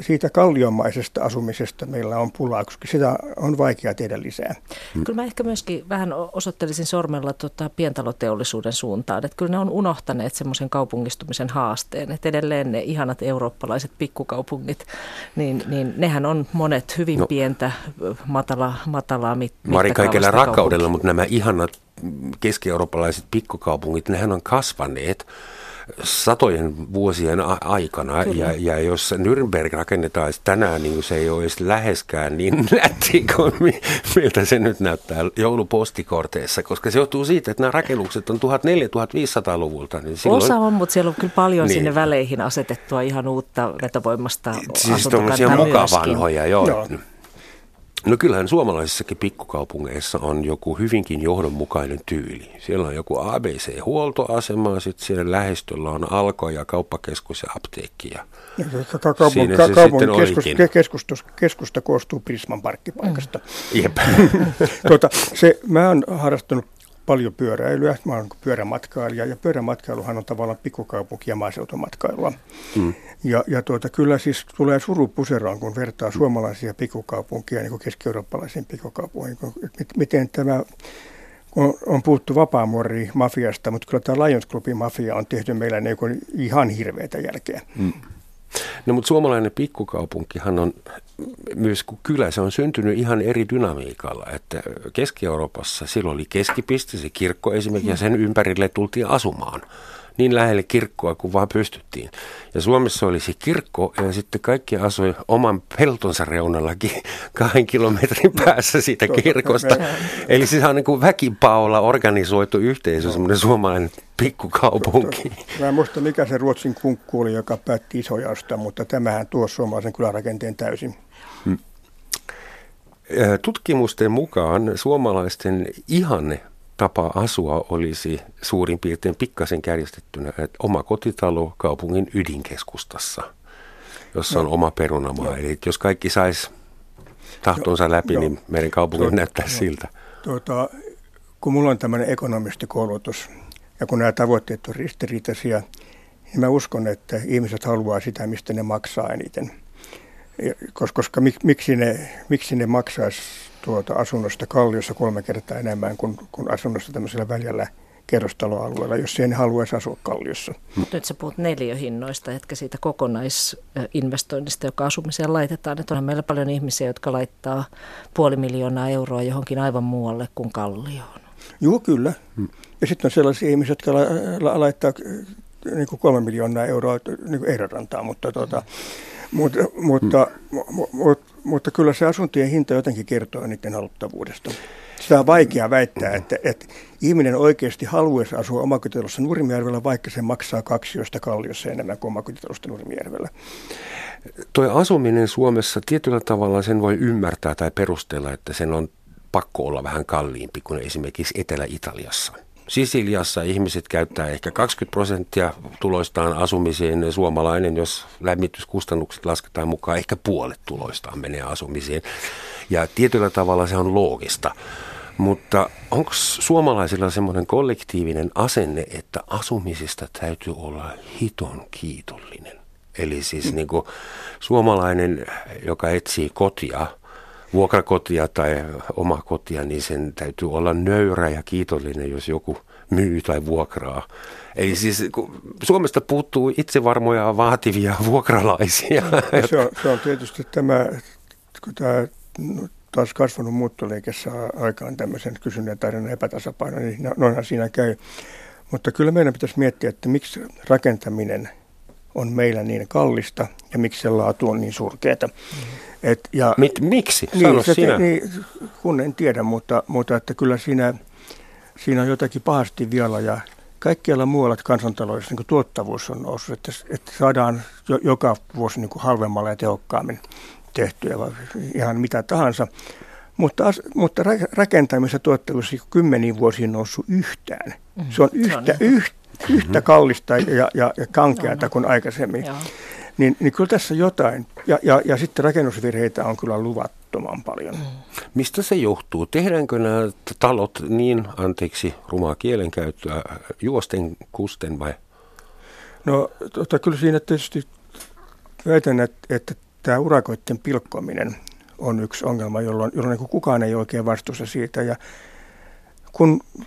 siitä kalliomaisesta asumisesta meillä on pulaa, koska sitä on vaikea tehdä lisää. Kyllä mä ehkä myöskin vähän osoittelisin sormella pientaloteollisuuden suuntaan. Että kyllä ne on unohtaneet semmoisen kaupungistumisen haasteen. Että edelleen ne ihanat eurooppalaiset pikkukaupungit, niin nehän on monet hyvin pientä, matalaa mittakaavasta. Mari, kaikella rakkaudella, mutta nämä ihanat keski-eurooppalaiset pikkukaupungit, nehän on kasvaneet satojen vuosien aikana. Ja jos Nürnberg rakennetaan tänään, niin se ei ole edes läheskään niin nätti kuin miltä se nyt näyttää joulupostikorteissa, koska se johtuu siitä, että nämä rakennukset on 1400-1500-luvulta. Niin silloin osa on, mutta siellä on kyllä paljon sinne väleihin asetettua ihan uutta vetovoimasta asuntokantaa myöskin. Siis tuollaisia mukavanhoja, joo. No kyllähän suomalaisissakin pikkukaupungeissa on joku hyvinkin johdonmukainen tyyli. Siellä on joku ABC-huoltoasema, sitten siellä lähestöllä on Alko ja kauppakeskus ja apteekki. Ja kaupungin keskusta koostuu Prisman parkkipaikasta. Jep. Mä oon harrastanut paljon pyöräilyä, mä oon pyörämatkailija, ja pyörämatkailuhan on tavallaan pikkukaupunki- ja maaseutumatkailua. Mm. Ja kyllä siis tulee suru puseraan, kun vertaa suomalaisia pikkukaupunkia niin kuin keski-eurooppalaisiin pikkukaupunkiin. Miten tämä on puhuttu Vapaamuori mafiasta, mutta kyllä tämä Lions Clubin mafia on tehnyt meillä niin kuin ihan hirveätä jälkeä. Mm. No mutta suomalainen pikkukaupunkihan on myös kun kylä, se on syntynyt ihan eri dynamiikalla, että Keski-Euroopassa silloin oli keskipiste, se kirkko esimerkiksi, ja sen ympärille tultiin asumaan niin lähelle kirkkoa kuin vaan pystyttiin. Ja Suomessa oli se kirkko ja sitten kaikki asui oman peltonsa reunallakin 2 kilometrin päässä siitä kirkosta. Eli se on niin kuin väkipaolla organisoitu yhteisö, semmoinen suomalainen pikkukaupunki. Mä en muista mikä se Ruotsin kunkku oli, joka päätti isojausta, mutta tämähän tuo suomalaisen kylärakenteen täysin. Hmm. Tutkimusten mukaan suomalaisten ihanne tapa asua olisi suurin piirtein pikkasen kärjistettynä, että oma kotitalo kaupungin ydinkeskustassa, jossa on oma perunamaa. Eli jos kaikki sais tahtonsa läpi, niin meidän kaupungin näyttää siltä. Kun mulla on tämmöinen ekonomistikoulutus ja kun nämä tavoitteet on ristiriitaisia, niin mä uskon, että ihmiset haluaa sitä, mistä ne maksaa eniten. Koska miksi ne maksaisi asunnosta Kalliossa 3 kertaa enemmän kuin asunnosta tämmöisellä väljällä kerrostaloalueella, jos ei ne haluaisi asua Kalliossa. Nyt sä puhut neliöhinnoista, etkä siitä kokonaisinvestoinnista, joka asumiseen laitetaan. Että onhan meillä paljon ihmisiä, jotka laittaa 500 000 euroa johonkin aivan muualle kuin Kallioon. Joo, kyllä. Ja sitten on sellaisia ihmisiä, jotka laittaa niin kuin 3 miljoonaa euroa niin kuin Eirarantaan, Mutta kyllä se asuntien hinta jotenkin kertoo niiden haluttavuudesta. Sitä on vaikea väittää, että ihminen oikeasti haluaisi asua omakotitalossa Nurmijärvellä, vaikka se maksaa 2 Kalliossa enemmän kuin omakotitalosta Nurmijärvellä. Tuo asuminen Suomessa tietyllä tavalla sen voi ymmärtää tai perustella, että sen on pakko olla vähän kalliimpi kuin esimerkiksi Etelä-Italiassa. Sisiliassa ihmiset käyttää ehkä 20% tuloistaan asumiseen, suomalainen, jos lämmityskustannukset lasketaan mukaan, ehkä puolet tuloistaan menee asumiseen. Ja tietyllä tavalla se on loogista. Mutta onko suomalaisilla semmoinen kollektiivinen asenne, että asumisesta täytyy olla hiton kiitollinen? Eli siis niin kuin suomalainen, joka etsii kotia, vuokrakotia tai oma kotia, niin sen täytyy olla nöyrä ja kiitollinen, jos joku myy tai vuokraa. Eli siis Suomesta puuttuu itsevarmoja vaativia vuokralaisia. Se on tietysti kun tämä taas kasvanut muuttoliike saa aikaan tämmöisen kysynnän tarjonnan epätasapainon, niin noinhan siinä käy. Mutta kyllä meidän pitäisi miettiä, että miksi rakentaminen on meillä niin kallista ja miksi sen laatu on niin surkeata. Miksi? Sano sinä. Kun en tiedä, mutta että kyllä siinä on jotakin pahasti vielä ja kaikkialla muualla kansantaloudessa niin tuottavuus on noussut, että saadaan joka vuosi niin halvemmalla ja tehokkaammin tehtyä ihan mitä tahansa. Mutta rakentamisen ja tuottavuus on 10 vuosiin noussut yhtään. Mm-hmm. Se on yhtä kallista ja kankeata kuin aikaisemmin. Joo. Niin kyllä tässä jotain, ja sitten rakennusvirheitä on kyllä luvattoman paljon. Mistä se johtuu? Tehdäänkö nämä talot niin, anteeksi rumaa kielenkäyttöä, juosten kusten vai? No kyllä siinä tietysti väitän, että tämä urakoiden pilkkominen on yksi ongelma, jolloin niin kukaan ei oikein vastuussa siitä. Ja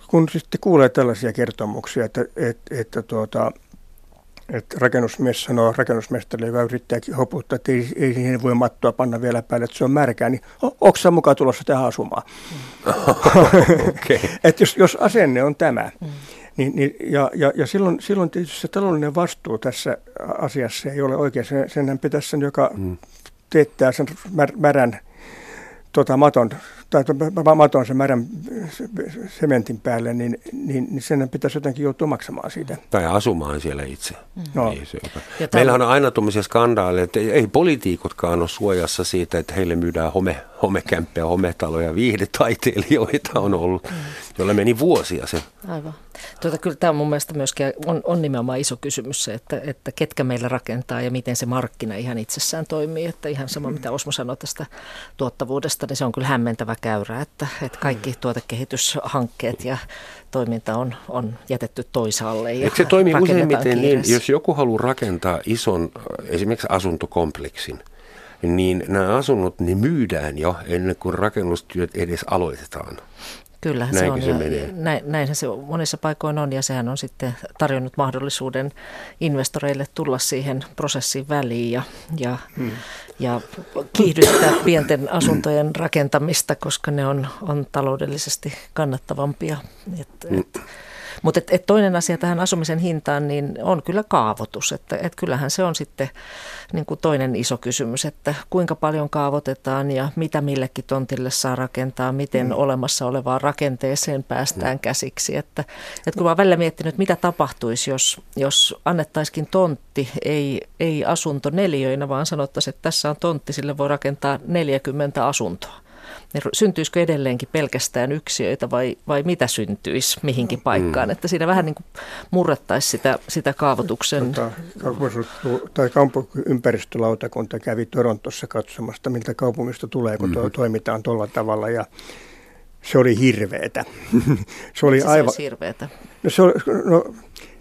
kun sitten kuulee tällaisia kertomuksia, että rakennusmies sanoo rakennusmestarille, joka yrittää hoputtaa, että ei siihen voi mattoa panna vielä päälle, että se on märkää, niin onko sä mukaan tulossa tähän asumaan? Okay. Että jos asenne on tämä, niin silloin tietysti se taloudellinen vastuu tässä asiassa ei ole oikein. Senhän pitäisi sen, joka teettää sen märän maton tai maton sen märän sementin päälle, niin sen pitäisi jotenkin joutua maksamaan siitä. Tai asumaan siellä itse. No. Niin, meillähän on aina tuommoisia skandaaleja, että ei politiikotkaan ole suojassa siitä, että heille myydään homekämppejä, hometaloja, viihdetaiteilijoita on ollut, jolla meni vuosia se. Aivan. Kyllä tämä on mun mielestä myöskin on nimenomaan iso kysymys se, että ketkä meillä rakentaa ja miten se markkina ihan itsessään toimii. Että ihan sama, mitä Osmo sanoi tästä tuottavuudesta, niin se on kyllä hämmentävä käyrä, että kaikki tuotekehityshankkeet ja toiminta on jätetty toisaalle. Eikö se toimi useimmiten niin, jos joku haluaa rakentaa ison esimerkiksi asuntokompleksin, niin nämä asunnot ne myydään jo ennen kuin rakennustyöt edes aloitetaan. Kyllä, näinhän se monissa paikoin on, ja sehän on sitten tarjonnut mahdollisuuden investoreille tulla siihen prosessin väliin ja kiihdyttää pienten asuntojen rakentamista, koska ne on taloudellisesti kannattavampia. Mutta toinen asia tähän asumisen hintaan niin on kyllä kaavoitus, että kyllähän se on sitten niin kuin toinen iso kysymys, että kuinka paljon kaavoitetaan ja mitä millekin tontille saa rakentaa, miten olemassa olevaan rakenteeseen päästään käsiksi. Että kun mä oon välillä miettinyt, mitä tapahtuisi, jos annettaisikin tontti, ei asunto neliöinä, vaan sanottaisiin, että tässä on tontti, sille voi rakentaa 40 asuntoa. Syntyisikö edelleenkin pelkästään yksiöitä vai mitä syntyisi mihinkin paikkaan? Että siinä vähän niin kuin murrattaisi sitä kaavoituksen. Kaupunkiympäristölautakunta kävi Torontossa katsomasta, miltä kaupungista tulee, kun toimitaan tuolla tavalla. Ja se oli hirveätä.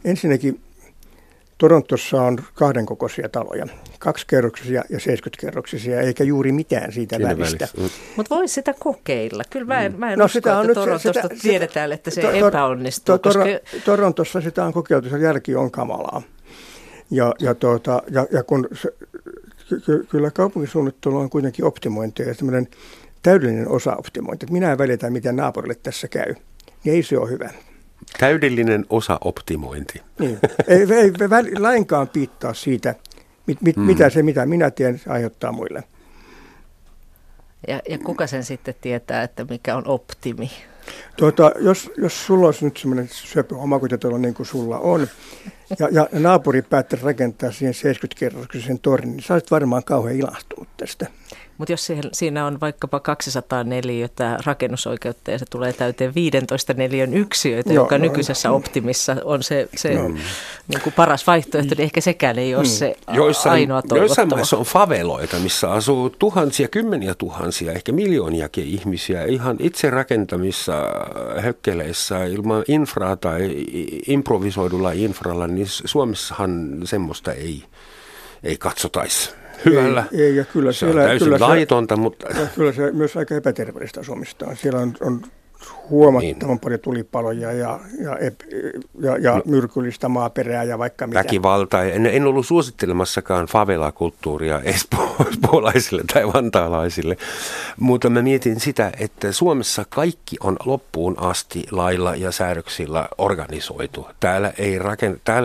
Ensinnäkin Torontossa on kahdenkokoisia taloja, 2-kerroksisia ja 70-kerroksisia, eikä juuri mitään siitä välistä. Mutta voisi sitä kokeilla. Kyllä mä en usko, että Torontosta tiedetään, että se epäonnistuu. Torontossa sitä on kokeiltu, se jälki on kamalaa. Ja kun kyllä kaupunkisuunnittelu on kuitenkin optimointia ja tämmöinen täydellinen osaoptimointi. Minä en välitä, miten naapurille tässä käy. Niin ei se ole hyvä. Täydellinen osaoptimointi. Niin. Ei lainkaan piittaa siitä, mitä minä teen, aiheuttaa muille. Ja kuka sen sitten tietää, että mikä on optimi? Jos sulla olisi nyt sellainen söpö omakotitalo niin kuin sulla on, ja naapuri päättää rakentaa siihen 70-kerroksisen tornin, niin sä olisit varmaan kauhean ilahtunut tästä. Mutta jos siinä on vaikkapa 200 neliötä rakennusoikeutta ja se tulee täyteen 15 neliön yksiöitä, joka nykyisessä optimissa on se niin kuin paras vaihtoehto, niin ehkä sekään ei ole se ainoa toivottava. Joissain maissa on faveloita, missä asuu tuhansia, kymmeniä tuhansia, ehkä miljooniakin ihmisiä ihan itse rakentamissa hökkeleissä ilman infraa tai improvisoidulla infralla, niin Suomessahan semmoista ei katsotaisi. Hyvällä. Ja kyllä se on täysin laitonta, mutta... Ja kyllä se myös aika epäterveellistä asumista on. Siellä on huomattavan paljon tulipaloja ja myrkyllistä maaperää ja vaikka mitä. Väkivaltaa. En ollut suosittelemassakaan favela-kulttuuria espoolaisille tai vantaalaisille, mutta mä mietin sitä, että Suomessa kaikki on loppuun asti lailla ja säädöksillä organisoitu. Täällä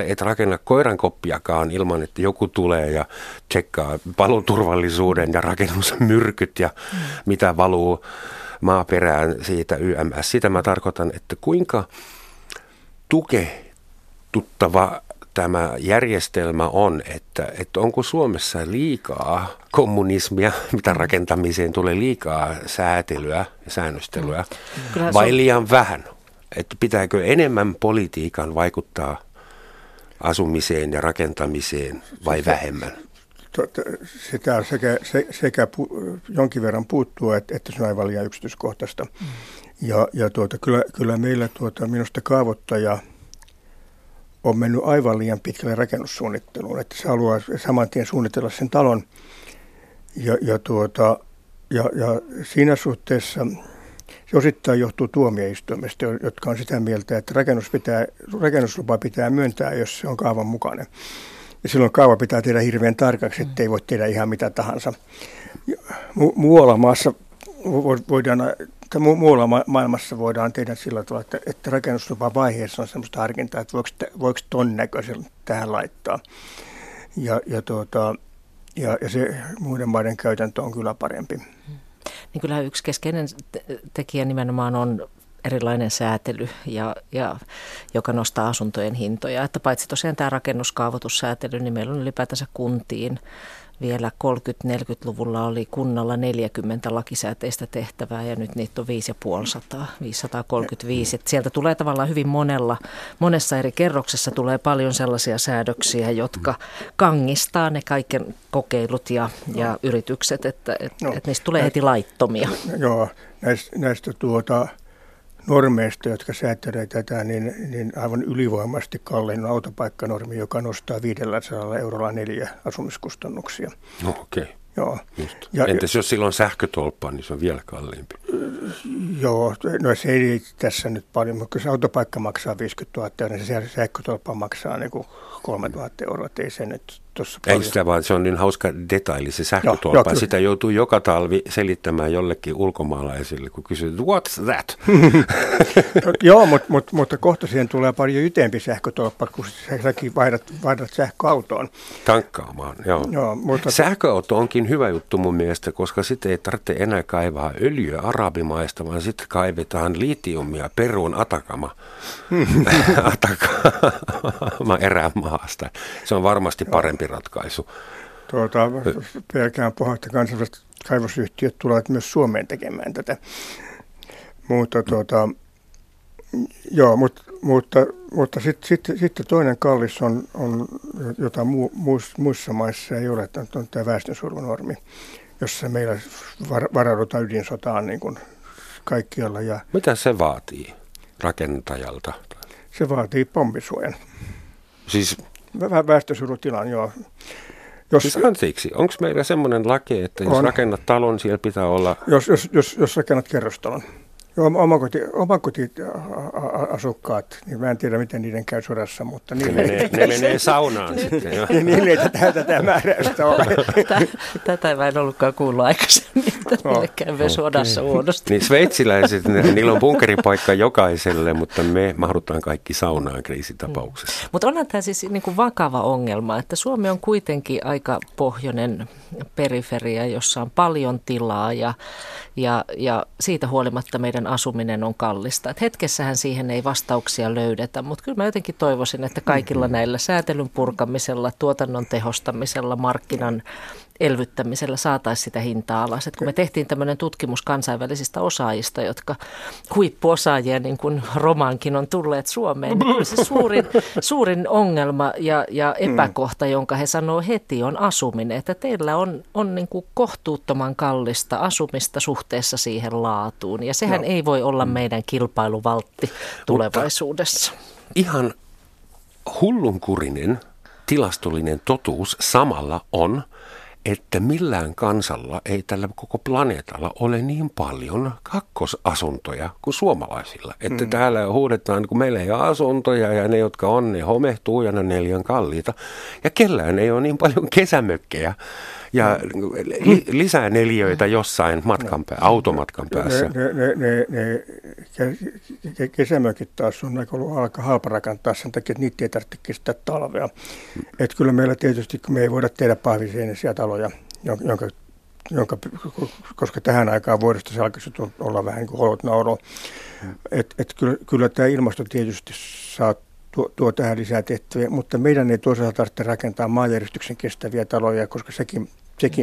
et rakenna koirankoppiakaan ilman, että joku tulee ja tsekkaa paloturvallisuuden ja rakennusmyrkyt ja mitä valuu maaperään siitä YMS. Sitä mä tarkoitan, että kuinka tukehtuttava tämä järjestelmä on, että onko Suomessa liikaa kommunismia, mitä rakentamiseen tulee liikaa säätelyä ja säännöstelyä, vai liian vähän? Että pitääkö enemmän politiikan vaikuttaa asumiseen ja rakentamiseen vai vähemmän? Sitä jonkin verran puuttuu, että se on aivan liian yksityiskohtaista. Kyllä meillä minusta kaavoittaja on mennyt aivan liian pitkälle rakennussuunnitteluun, että se haluaa saman tien suunnitella sen talon. Ja siinä suhteessa se osittain johtuu tuomioistuimesta, jotka on sitä mieltä, että rakennuslupa pitää myöntää, jos se on kaavan mukainen. Ja silloin kaava pitää tehdä hirveän tarkaksi, ettei voi tehdä ihan mitä tahansa. Muualla maailmassa voidaan tehdä sillä tavalla, että rakennuslupavaiheessa on sellaista harkintaa, että voiko ton näköisen tähän laittaa. Ja se muiden maiden käytäntö on kyllä parempi. niin kyllähän yksi keskeinen tekijä nimenomaan on erilainen säätely, ja joka nostaa asuntojen hintoja. Että paitsi tosiaan tämä rakennuskaavoitussäätely, niin meillä on ylipäätänsä kuntiin. Vielä 30-40-luvulla oli kunnalla 40 lakisääteistä tehtävää ja nyt niitä on 550, 535. Et sieltä tulee tavallaan hyvin monessa eri kerroksessa tulee paljon sellaisia säädöksiä, jotka kangistaa ne kaiken kokeilut ja yritykset, että niistä tulee heti laittomia. Joo, näistä normeista, jotka säätelevät tätä, niin aivan ylivoimasti kallein on autopaikkanormi, joka nostaa 500 € neljä asumiskustannuksia. No okei. Okay. Joo. Entäs jos silloin sähkötolppa, niin se on vielä kalliimpi? Joo, no se ei tässä nyt paljon, mutta jos autopaikka maksaa 50 000 €, niin se sähkötolppa makmaksaa niin 3 000 €, ei se nyt tuossa paljon. Ei sitä vaan, se on niin hauska detaili se sähkötolppa. Joo, sitä joutuu joka talvi selittämään jollekin ulkomaalaisille, kun kysyy, what's that? Joo, mutta kohta siihen tulee paljon ytempi sähkötolppa, kun säkin vaihdat sähköautoon. Tankkaamaan, joo. Mutta sähköauto onkin hyvä juttu mun mielestä, koska sitten ei tarvitse enää kaivaa öljyä arabimaista, vaan sitten kaivetaan litiumia Peruun Atakama. Atakama erämaasta. Se on varmasti parempi ratkaisu. Pelkään pahaa, että kansainväliset kaivosyhtiöt tulevat myös Suomeen tekemään tätä. Mutta mutta sitten toinen kallis on jota muissa maissa ei ole, on tämä väestönsuojelunormi, jossa meillä varaudutaan ydinsotaan niin kuin kaikkialla. Ja mitä se vaatii rakentajalta? Se vaatii pommisuojan. Siis väestönsuojelutilan, joo. Siis anteeksi, onko meillä semmoinen laki, että jos rakennat talon, siellä pitää olla... Jos rakennat kerrostalon. Omakoti-asukkaat, niin mä en tiedä, miten niiden käy sodassa, mutta ne menee saunaan sitten. Niille ei tätä määräystä ole. Tätä mä en ollutkaan kuullut aikaisemmin, että niille käy sodassa huonosti. Niin sveitsiläiset, niillä on bunkeripaikka jokaiselle, mutta me mahdutaan kaikki saunaan kriisitapauksessa. Mutta onhan tämä siis niin kuin vakava ongelma, että Suomi on kuitenkin aika pohjoinen periferia, jossa on paljon tilaa ja siitä huolimatta meidän asuminen on kallista. Et hetkessähän siihen ei vastauksia löydetä, mutta kyllä mä jotenkin toivoisin, että kaikilla näillä säätelyn purkamisella, tuotannon tehostamisella, markkinan elvyttämisellä saataisiin sitä hintaa alas. Et kun me tehtiin tämmöinen tutkimus kansainvälisistä osaajista, jotka huippuosaajia, niin kuin Romankin on tulleet Suomeen, niin se suurin ongelma ja epäkohta, jonka he sanoo heti, on asuminen. Että teillä on niin kuin kohtuuttoman kallista asumista suhteessa siihen laatuun. Ja sehän ei voi olla meidän kilpailuvaltti tulevaisuudessa. Mutta ihan hullunkurinen tilastollinen totuus samalla on, että millään kansalla ei tällä koko planeetalla ole niin paljon kakkosasuntoja kuin suomalaisilla. Että täällä huudetaan, kun meillä ei ole asuntoja ja ne, jotka on, ne homehtuu ja ne liian kalliita. Ja kellään ei ole niin paljon kesämökkejä ja lisää neliöitä jossain automatkan päässä. Ne kesämökit taas on aika halpa rakentaa sen takia, että niitä ei tarvitse kestää talvea. Että kyllä meillä tietysti, kun me ei voida tehdä pahviseinäisiä taloja, koska tähän aikaan vuodesta se alkaisi olla vähän niin kuin holot nauro. Et kyllä tämä ilmasto tietysti tuo tähän lisää tehtäviä, mutta meidän ei toisaalta tarvitse rakentaa maanjäristyksen kestäviä taloja, koska sekin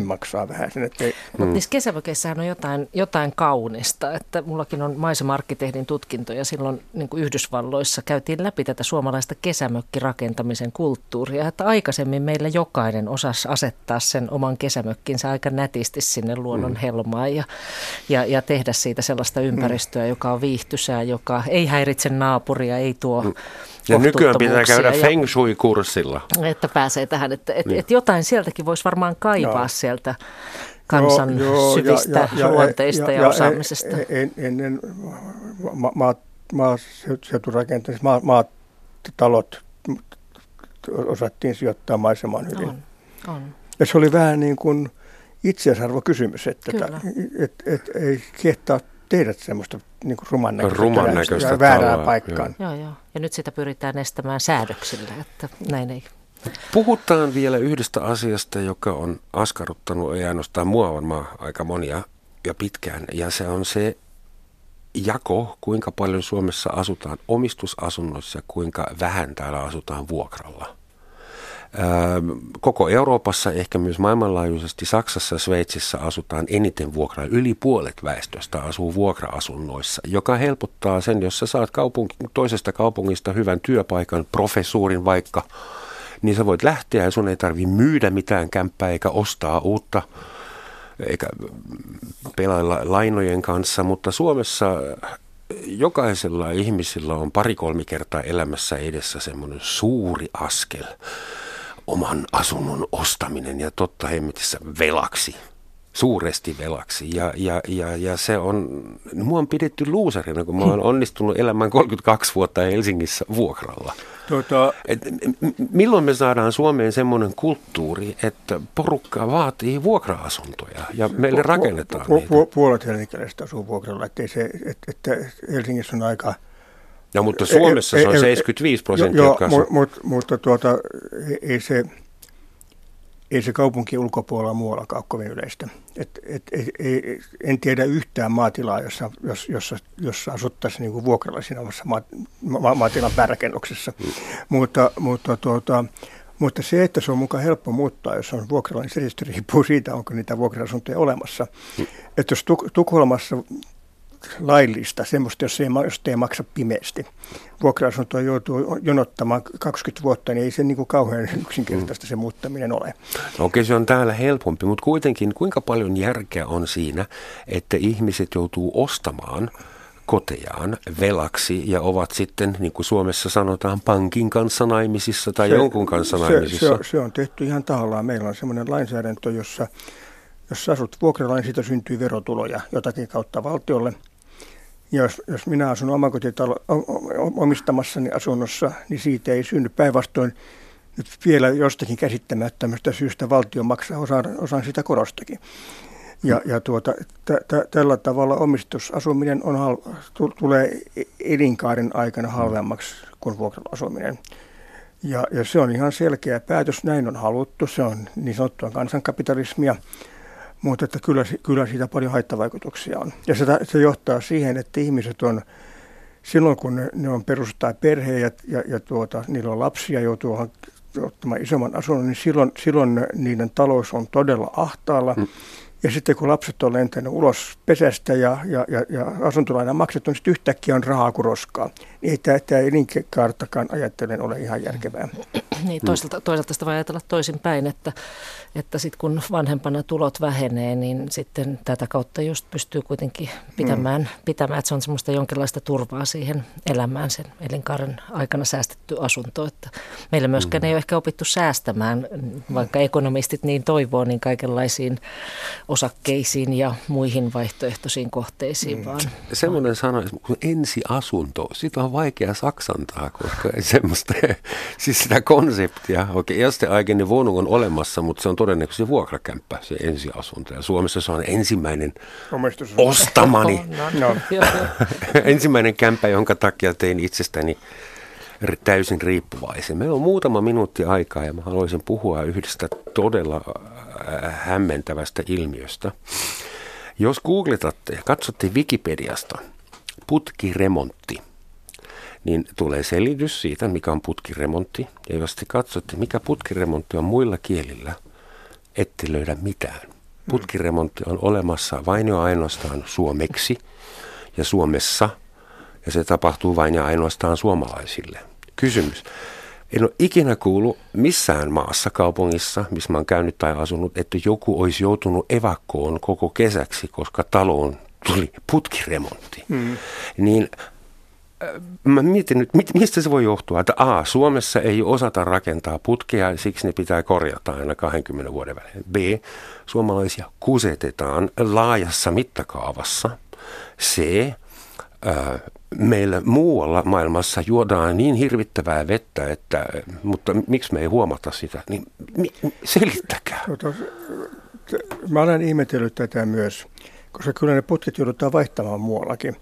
maksaa vähän sen. Mutta niissä kesämökeissähän on jotain kaunista, että mullakin on maisema-arkkitehdin tutkinto ja silloin niin kuin Yhdysvalloissa käytiin läpi tätä suomalaista kesämökkirakentamisen kulttuuria, että aikaisemmin meillä jokainen osasi asettaa sen oman kesämökkinsä aika nätisti sinne luonnon helmaan ja tehdä siitä sellaista ympäristöä, joka on viihtyisää, joka ei häiritse naapuria, ei tuo... Ja nykyään pitää käydä feng shui-kurssilla. Että pääsee tähän, että jotain sieltäkin voisi varmaan kaivaa sieltä kansan syvistä luonteista ja osaamisesta. Ennen maaseuturakentamista maatalot osattiin sijoittaa maisemaan hyvin. On. Ja se oli vähän niin kuin itseisarvokysymys, että ei kehtaa tehdä semmoista niin kuin ruman näköistä väärää paikkaan. Joo. Ja nyt sitä pyritään estämään säädöksillä, että näin ei. Puhutaan vielä yhdestä asiasta, joka on askarruttanut, ei ainoastaan mua, vaan aika monia ja pitkään, ja se on se jako, kuinka paljon Suomessa asutaan omistusasunnoissa ja kuinka vähän täällä asutaan vuokralla. Koko Euroopassa, ehkä myös maailmanlaajuisesti, Saksassa ja Sveitsissä asutaan eniten vuokraa. Yli puolet väestöstä asuu vuokra-asunnoissa, joka helpottaa sen, jos sä saat toisesta kaupungista hyvän työpaikan, professuurin vaikka, niin sä voit lähteä ja sun ei tarvitse myydä mitään kämppää eikä ostaa uutta, eikä pelailla lainojen kanssa, mutta Suomessa jokaisella ihmisellä on 2-3 kertaa elämässä edessä semmoinen suuri askel, oman asunnon ostaminen ja totta hemmetissä velaksi, suuresti velaksi. Ja se on, mua on pidetty luuserina, kun mä oon onnistunut elämään 32 vuotta Helsingissä vuokralla. Milloin me saadaan Suomeen semmoinen kulttuuri, että porukka vaatii vuokra-asuntoja ja meille rakennetaan niitä? Puolet helsinkiläisistä asuu vuokralla, että Helsingissä on aika... No, mutta Suomessa se on 75%. Mutta ei se kaupunki ulkopuolella muuallakaan ole kovin yleistä. En tiedä yhtään maatilaa, jossa asuttaisiin niinku vuokralla siinä omassa maatilan päärakennuksessa. Mutta se, että se on mukaan helppo muuttaa, jos on vuokralla, niin se tietysti riippuu siitä, onko niitä vuokra-asuntoja olemassa. Että jos Tukholmassa... laillista, semmoista, jos ei maksa pimeästi. Vuokra-asuntoa joutuu jonottamaan 20 vuotta, niin ei se niin kuin kauhean yksinkertaista se muuttaminen ole. Okei, se on täällä helpompi, mutta kuitenkin kuinka paljon järkeä on siinä, että ihmiset joutuu ostamaan kotejaan velaksi ja ovat sitten, niin kuin Suomessa sanotaan, pankin kanssa naimisissa tai jonkun kanssa naimisissa? Se on tehty ihan tahallaan. Meillä on semmoinen lainsäädäntö, jossa jos asut vuokralla, niin siitä syntyy verotuloja jotakin kautta valtiolle. Ja jos minä asun omistamassani asunnossa, niin siitä ei synny. Päinvastoin nyt vielä jostakin käsittämättömästä syystä valtio maksaa osan sitä korostakin. Tällä tavalla omistusasuminen tulee elinkaaren aikana halvemmaksi kuin vuokralla asuminen. Ja se on ihan selkeä päätös, näin on haluttu. Se on niin sanottua kansankapitalismia. Mutta että kyllä siitä paljon haittavaikutuksia on. Ja se johtaa siihen, että ihmiset on, silloin kun ne on perustaa perheen ja niillä on lapsia, joutuu ottamaan isomman asunnon, niin silloin niiden talous on todella ahtaalla. Ja sitten kun lapset on lentänyt ulos pesästä ja asuntolaina maksettu, niin sitten yhtäkkiä on rahaa kuin roskaa. Niin tämä elinkaartakaan ajattelen ole ihan järkevää. Niin, toisaalta sitä voi ajatella toisinpäin, että sitten kun vanhempana tulot vähenee, niin sitten tätä kautta just pystyy kuitenkin pitämään, että se on semmoista jonkinlaista turvaa siihen elämään sen elinkaaren aikana säästetty asunto. Että meillä myöskään ei ole ehkä opittu säästämään, vaikka ekonomistit niin toivoo, niin kaikenlaisiin osakkeisiin ja muihin vaihtoehtoisiin kohteisiin. Semmoinen sana, kun ensiasunto, sitä on vaikea saksantaa, koska ei semmoista, siis sitä konseptia. Okei, erste eigene Wohnung on olemassa, mutta se on todennäköisesti vuokrakämppä, se ensiasunto. Ja Suomessa se on ensimmäinen ostamani. Ensimmäinen kämppä, jonka takia tein itsestäni täysin riippuvaisen. Meillä on muutama minuutti aikaa ja mä haluaisin puhua yhdestä todella hämmentävästä ilmiöstä. Jos googletatte ja katsotte Wikipediasta putkiremontti, niin tulee selitys siitä, mikä on putkiremontti. Ja jos te katsotte, mikä putkiremontti on muilla kielillä, ette löydä mitään. Putkiremontti on olemassa vain ja ainoastaan suomeksi ja Suomessa. Ja se tapahtuu vain ja ainoastaan suomalaisille. Kysymys. En ole ikinä kuullut missään maassa, kaupungissa, missä mä oon käynyt tai asunut, että joku olisi joutunut evakkoon koko kesäksi, koska taloon tuli putkiremontti. Niin mä mietin nyt, mistä se voi johtua, että Suomessa ei osata rakentaa putkia, siksi ne pitää korjata aina 20 vuoden välein. B, suomalaisia kusetetaan laajassa mittakaavassa. C, meillä muualla maailmassa juodaan niin hirvittävää vettä, mutta miksi me ei huomata sitä? Niin, selittäkää. Mä olen ihmetellyt tätä myös, koska kyllä ne putket joudutaan vaihtamaan muuallakin.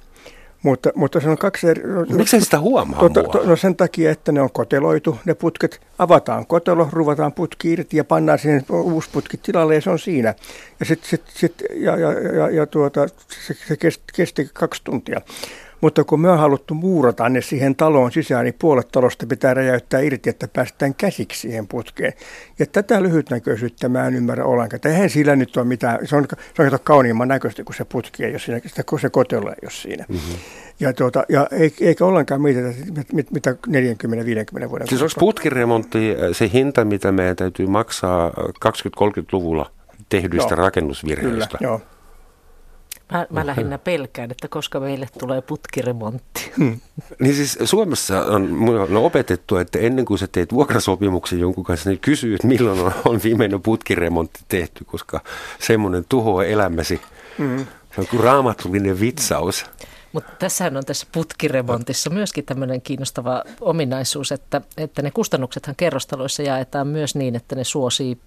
Mutta se on kaksi eri... Miksi sitä huomaa no sen takia, että ne on koteloitu, ne putket. Avataan kotelo, ruvataan putki irti ja pannaan siihen uusi putki tilalle ja se on siinä. Ja se kesti 2 tuntia. Mutta kun me on haluttu muurata ne siihen taloon sisään, niin puolet talosta pitää räjäyttää irti, että päästään käsiksi siihen putkeen. Ja tätä lyhytnäköisyyttä mä en ymmärrä ollenkaan. Eihän sillä nyt ole mitään, se on kauniimman näköistä kuin se putki, jos siinä, kun se kotelo ei ole siinä. Mm-hmm. Ja eikä ollenkaan mietitä, mitä 40-50 vuoden. Siis olisi putkiremontti se hinta, mitä meidän täytyy maksaa 20-30-luvulla tehdyistä rakennusvirheistä. Kyllä, joo. Mä lähinnä pelkään, että koska meille tulee putkiremontti. Niin siis Suomessa on opetettu, että ennen kuin sä teet vuokrasopimuksen jonkun kanssa, niin kysy, että milloin on viimeinen putkiremontti tehty, koska semmoinen tuhoaa elämäsi. Se on kuin raamatullinen vitsaus. Mutta tässähän on tässä putkiremontissa myöskin tämmöinen kiinnostava ominaisuus, että ne kustannuksethan kerrostaloissa jaetaan myös niin, että ne suosii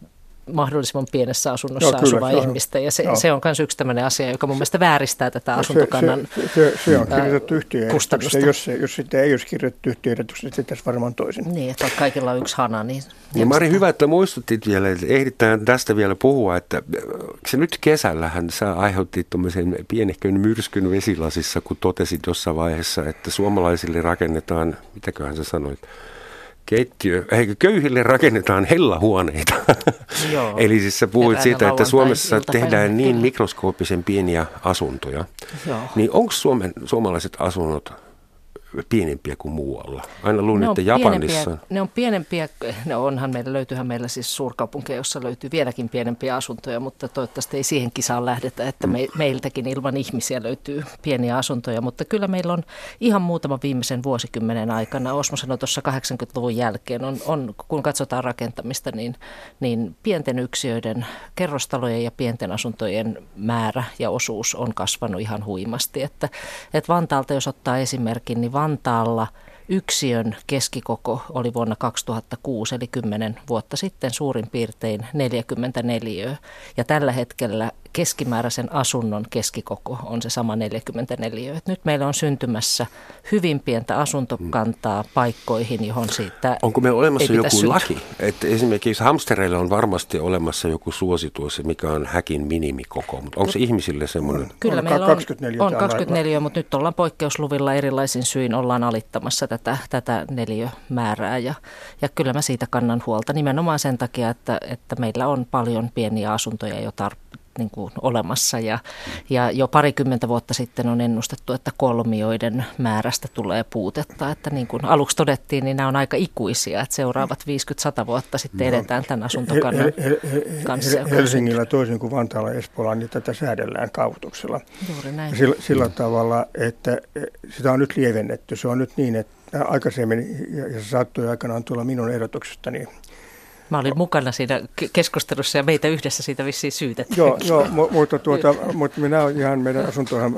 mahdollisimman pienessä asunnossa asuvaa ihmistä. Ja se on myös yksi tämmöinen asia, joka mun mielestä vääristää tätä asuntokannan se on kirjoitettu kustannusta. Jos sitä ei olisi kirjoitettu yhtiöjärjestyksessä, niin tässä varmaan toisin. Niin, että kaikilla on yksi hana. Niin Mari, hyvä, että muistutit vielä, että ehditään tästä vielä puhua, että se nyt kesällähän sä aiheutit tuommoisen pienehkön myrskyn vesilasissa, kun totesit jossain vaiheessa, että suomalaisille rakennetaan, mitäköhän sä sanoit, köyhille rakennetaan hellahuoneita. Eli siis sä puhuit siitä, että Suomessa tehdään niin mikroskooppisen pieniä asuntoja. Joo. Niin onko suomalaiset asunnot pienempiä kuin muualla? Aina luulin, että Japanissa. Ne on pienempiä. Löytyyhän meillä siis suurkaupunkeja, jossa löytyy vieläkin pienempiä asuntoja, mutta toivottavasti ei siihen kisaan lähdetä, että meiltäkin ilman ihmisiä löytyy pieniä asuntoja. Mutta kyllä meillä on ihan muutama viimeisen vuosikymmenen aikana, Osmo sanoi tuossa 80-luvun jälkeen, kun katsotaan rakentamista, niin pienten yksiöiden, kerrostalojen ja pienten asuntojen määrä ja osuus on kasvanut ihan huimasti. Että Vantaalta, jos ottaa esimerkin, niin Vantaalla yksiön keskikoko oli vuonna 2006, eli 10 vuotta sitten suurin piirtein 44. Ja tällä hetkellä keskimääräisen asunnon keskikoko on se sama 44. Et nyt meillä on syntymässä hyvin pientä asuntokantaa paikkoihin, johon siitä onko meillä olemassa joku laki? Että esimerkiksi hamstereilla on varmasti olemassa joku suosituus, mikä on häkin minimikoko, mutta onko se ihmisille semmoinen? Kyllä meillä on 24, mutta nyt ollaan poikkeusluvilla erilaisin syin, ollaan alittamassa tätä neliömäärää. Ja kyllä mä siitä kannan huolta nimenomaan sen takia, että meillä on paljon pieniä asuntoja jo olemassa ja jo 20 vuotta sitten on ennustettu, että kolmioiden määrästä tulee puutetta, että niin kuin aluksi todettiin, niin nämä on aika ikuisia, että seuraavat 50-100 vuotta sitten edetään tämän asuntokannan kanssa. Helsingillä toisin kuin Vantaalla ja Espoolla, niin tätä säädellään kaavoituksella. Juuri näin. Sillä tavalla, että sitä on nyt lievennetty. Se on nyt niin, että aikaisemmin, ja se saattoi aikanaan tulla minun ehdotuksestani. Mä olin mukana siinä keskustelussa ja meitä yhdessä siitä vissiin syytettiin. Mutta minä olen ihan meidän asuntohan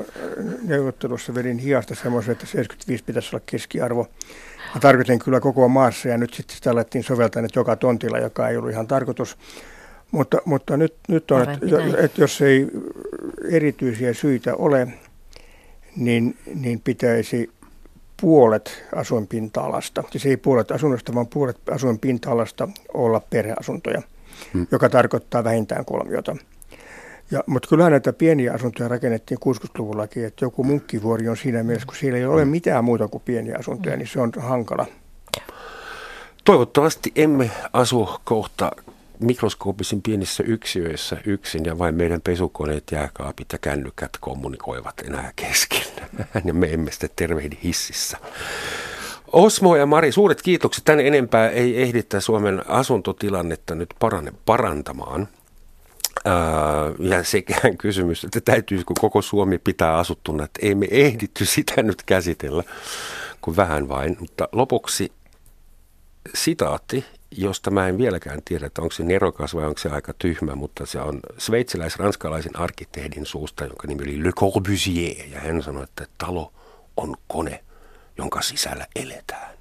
neuvottelussa vedin hiasta semmoisen, että 75 pitäisi olla keskiarvo. Mä tarkoitin kyllä koko maassa ja nyt sitten sitä alettiin soveltaa nyt joka tontilla, joka ei ollut ihan tarkoitus. Mutta nyt on, että jos ei erityisiä syitä ole, niin pitäisi puolet asuinpinta-alasta, siis ei puolet asunnosta, vaan puolet asuinpinta-alasta olla perheasuntoja, joka tarkoittaa vähintään 3. Mutta kyllähän näitä pieniä asuntoja rakennettiin 60-luvullakin, että joku Munkkivuori on siinä mielessä, kun siellä ei ole mitään muuta kuin pieniä asuntoja, niin se on hankala. Toivottavasti emme asu kohta mikroskoopisen pienissä yksiöissä yksin ja vain meidän pesukoneet, jääkaapit ja kännykät kommunikoivat enää kesken. Ja me emme sitä tervehdi hississä. Osmo ja Mari, suuret kiitokset. Tän enempää ei ehditä Suomen asuntotilannetta nyt parantamaan. Ja sekään kysymys, että täytyisikö koko Suomi pitää asuttuna, että ei me ehditty sitä nyt käsitellä kuin vähän vain. Mutta lopuksi sitaatti, josta mä en vieläkään tiedä, että onko se nerokas vai onko se aika tyhmä, mutta se on sveitsiläis-ranskalaisen arkkitehdin suusta, jonka nimi oli Le Corbusier, ja hän sanoi, että talo on kone, jonka sisällä eletään.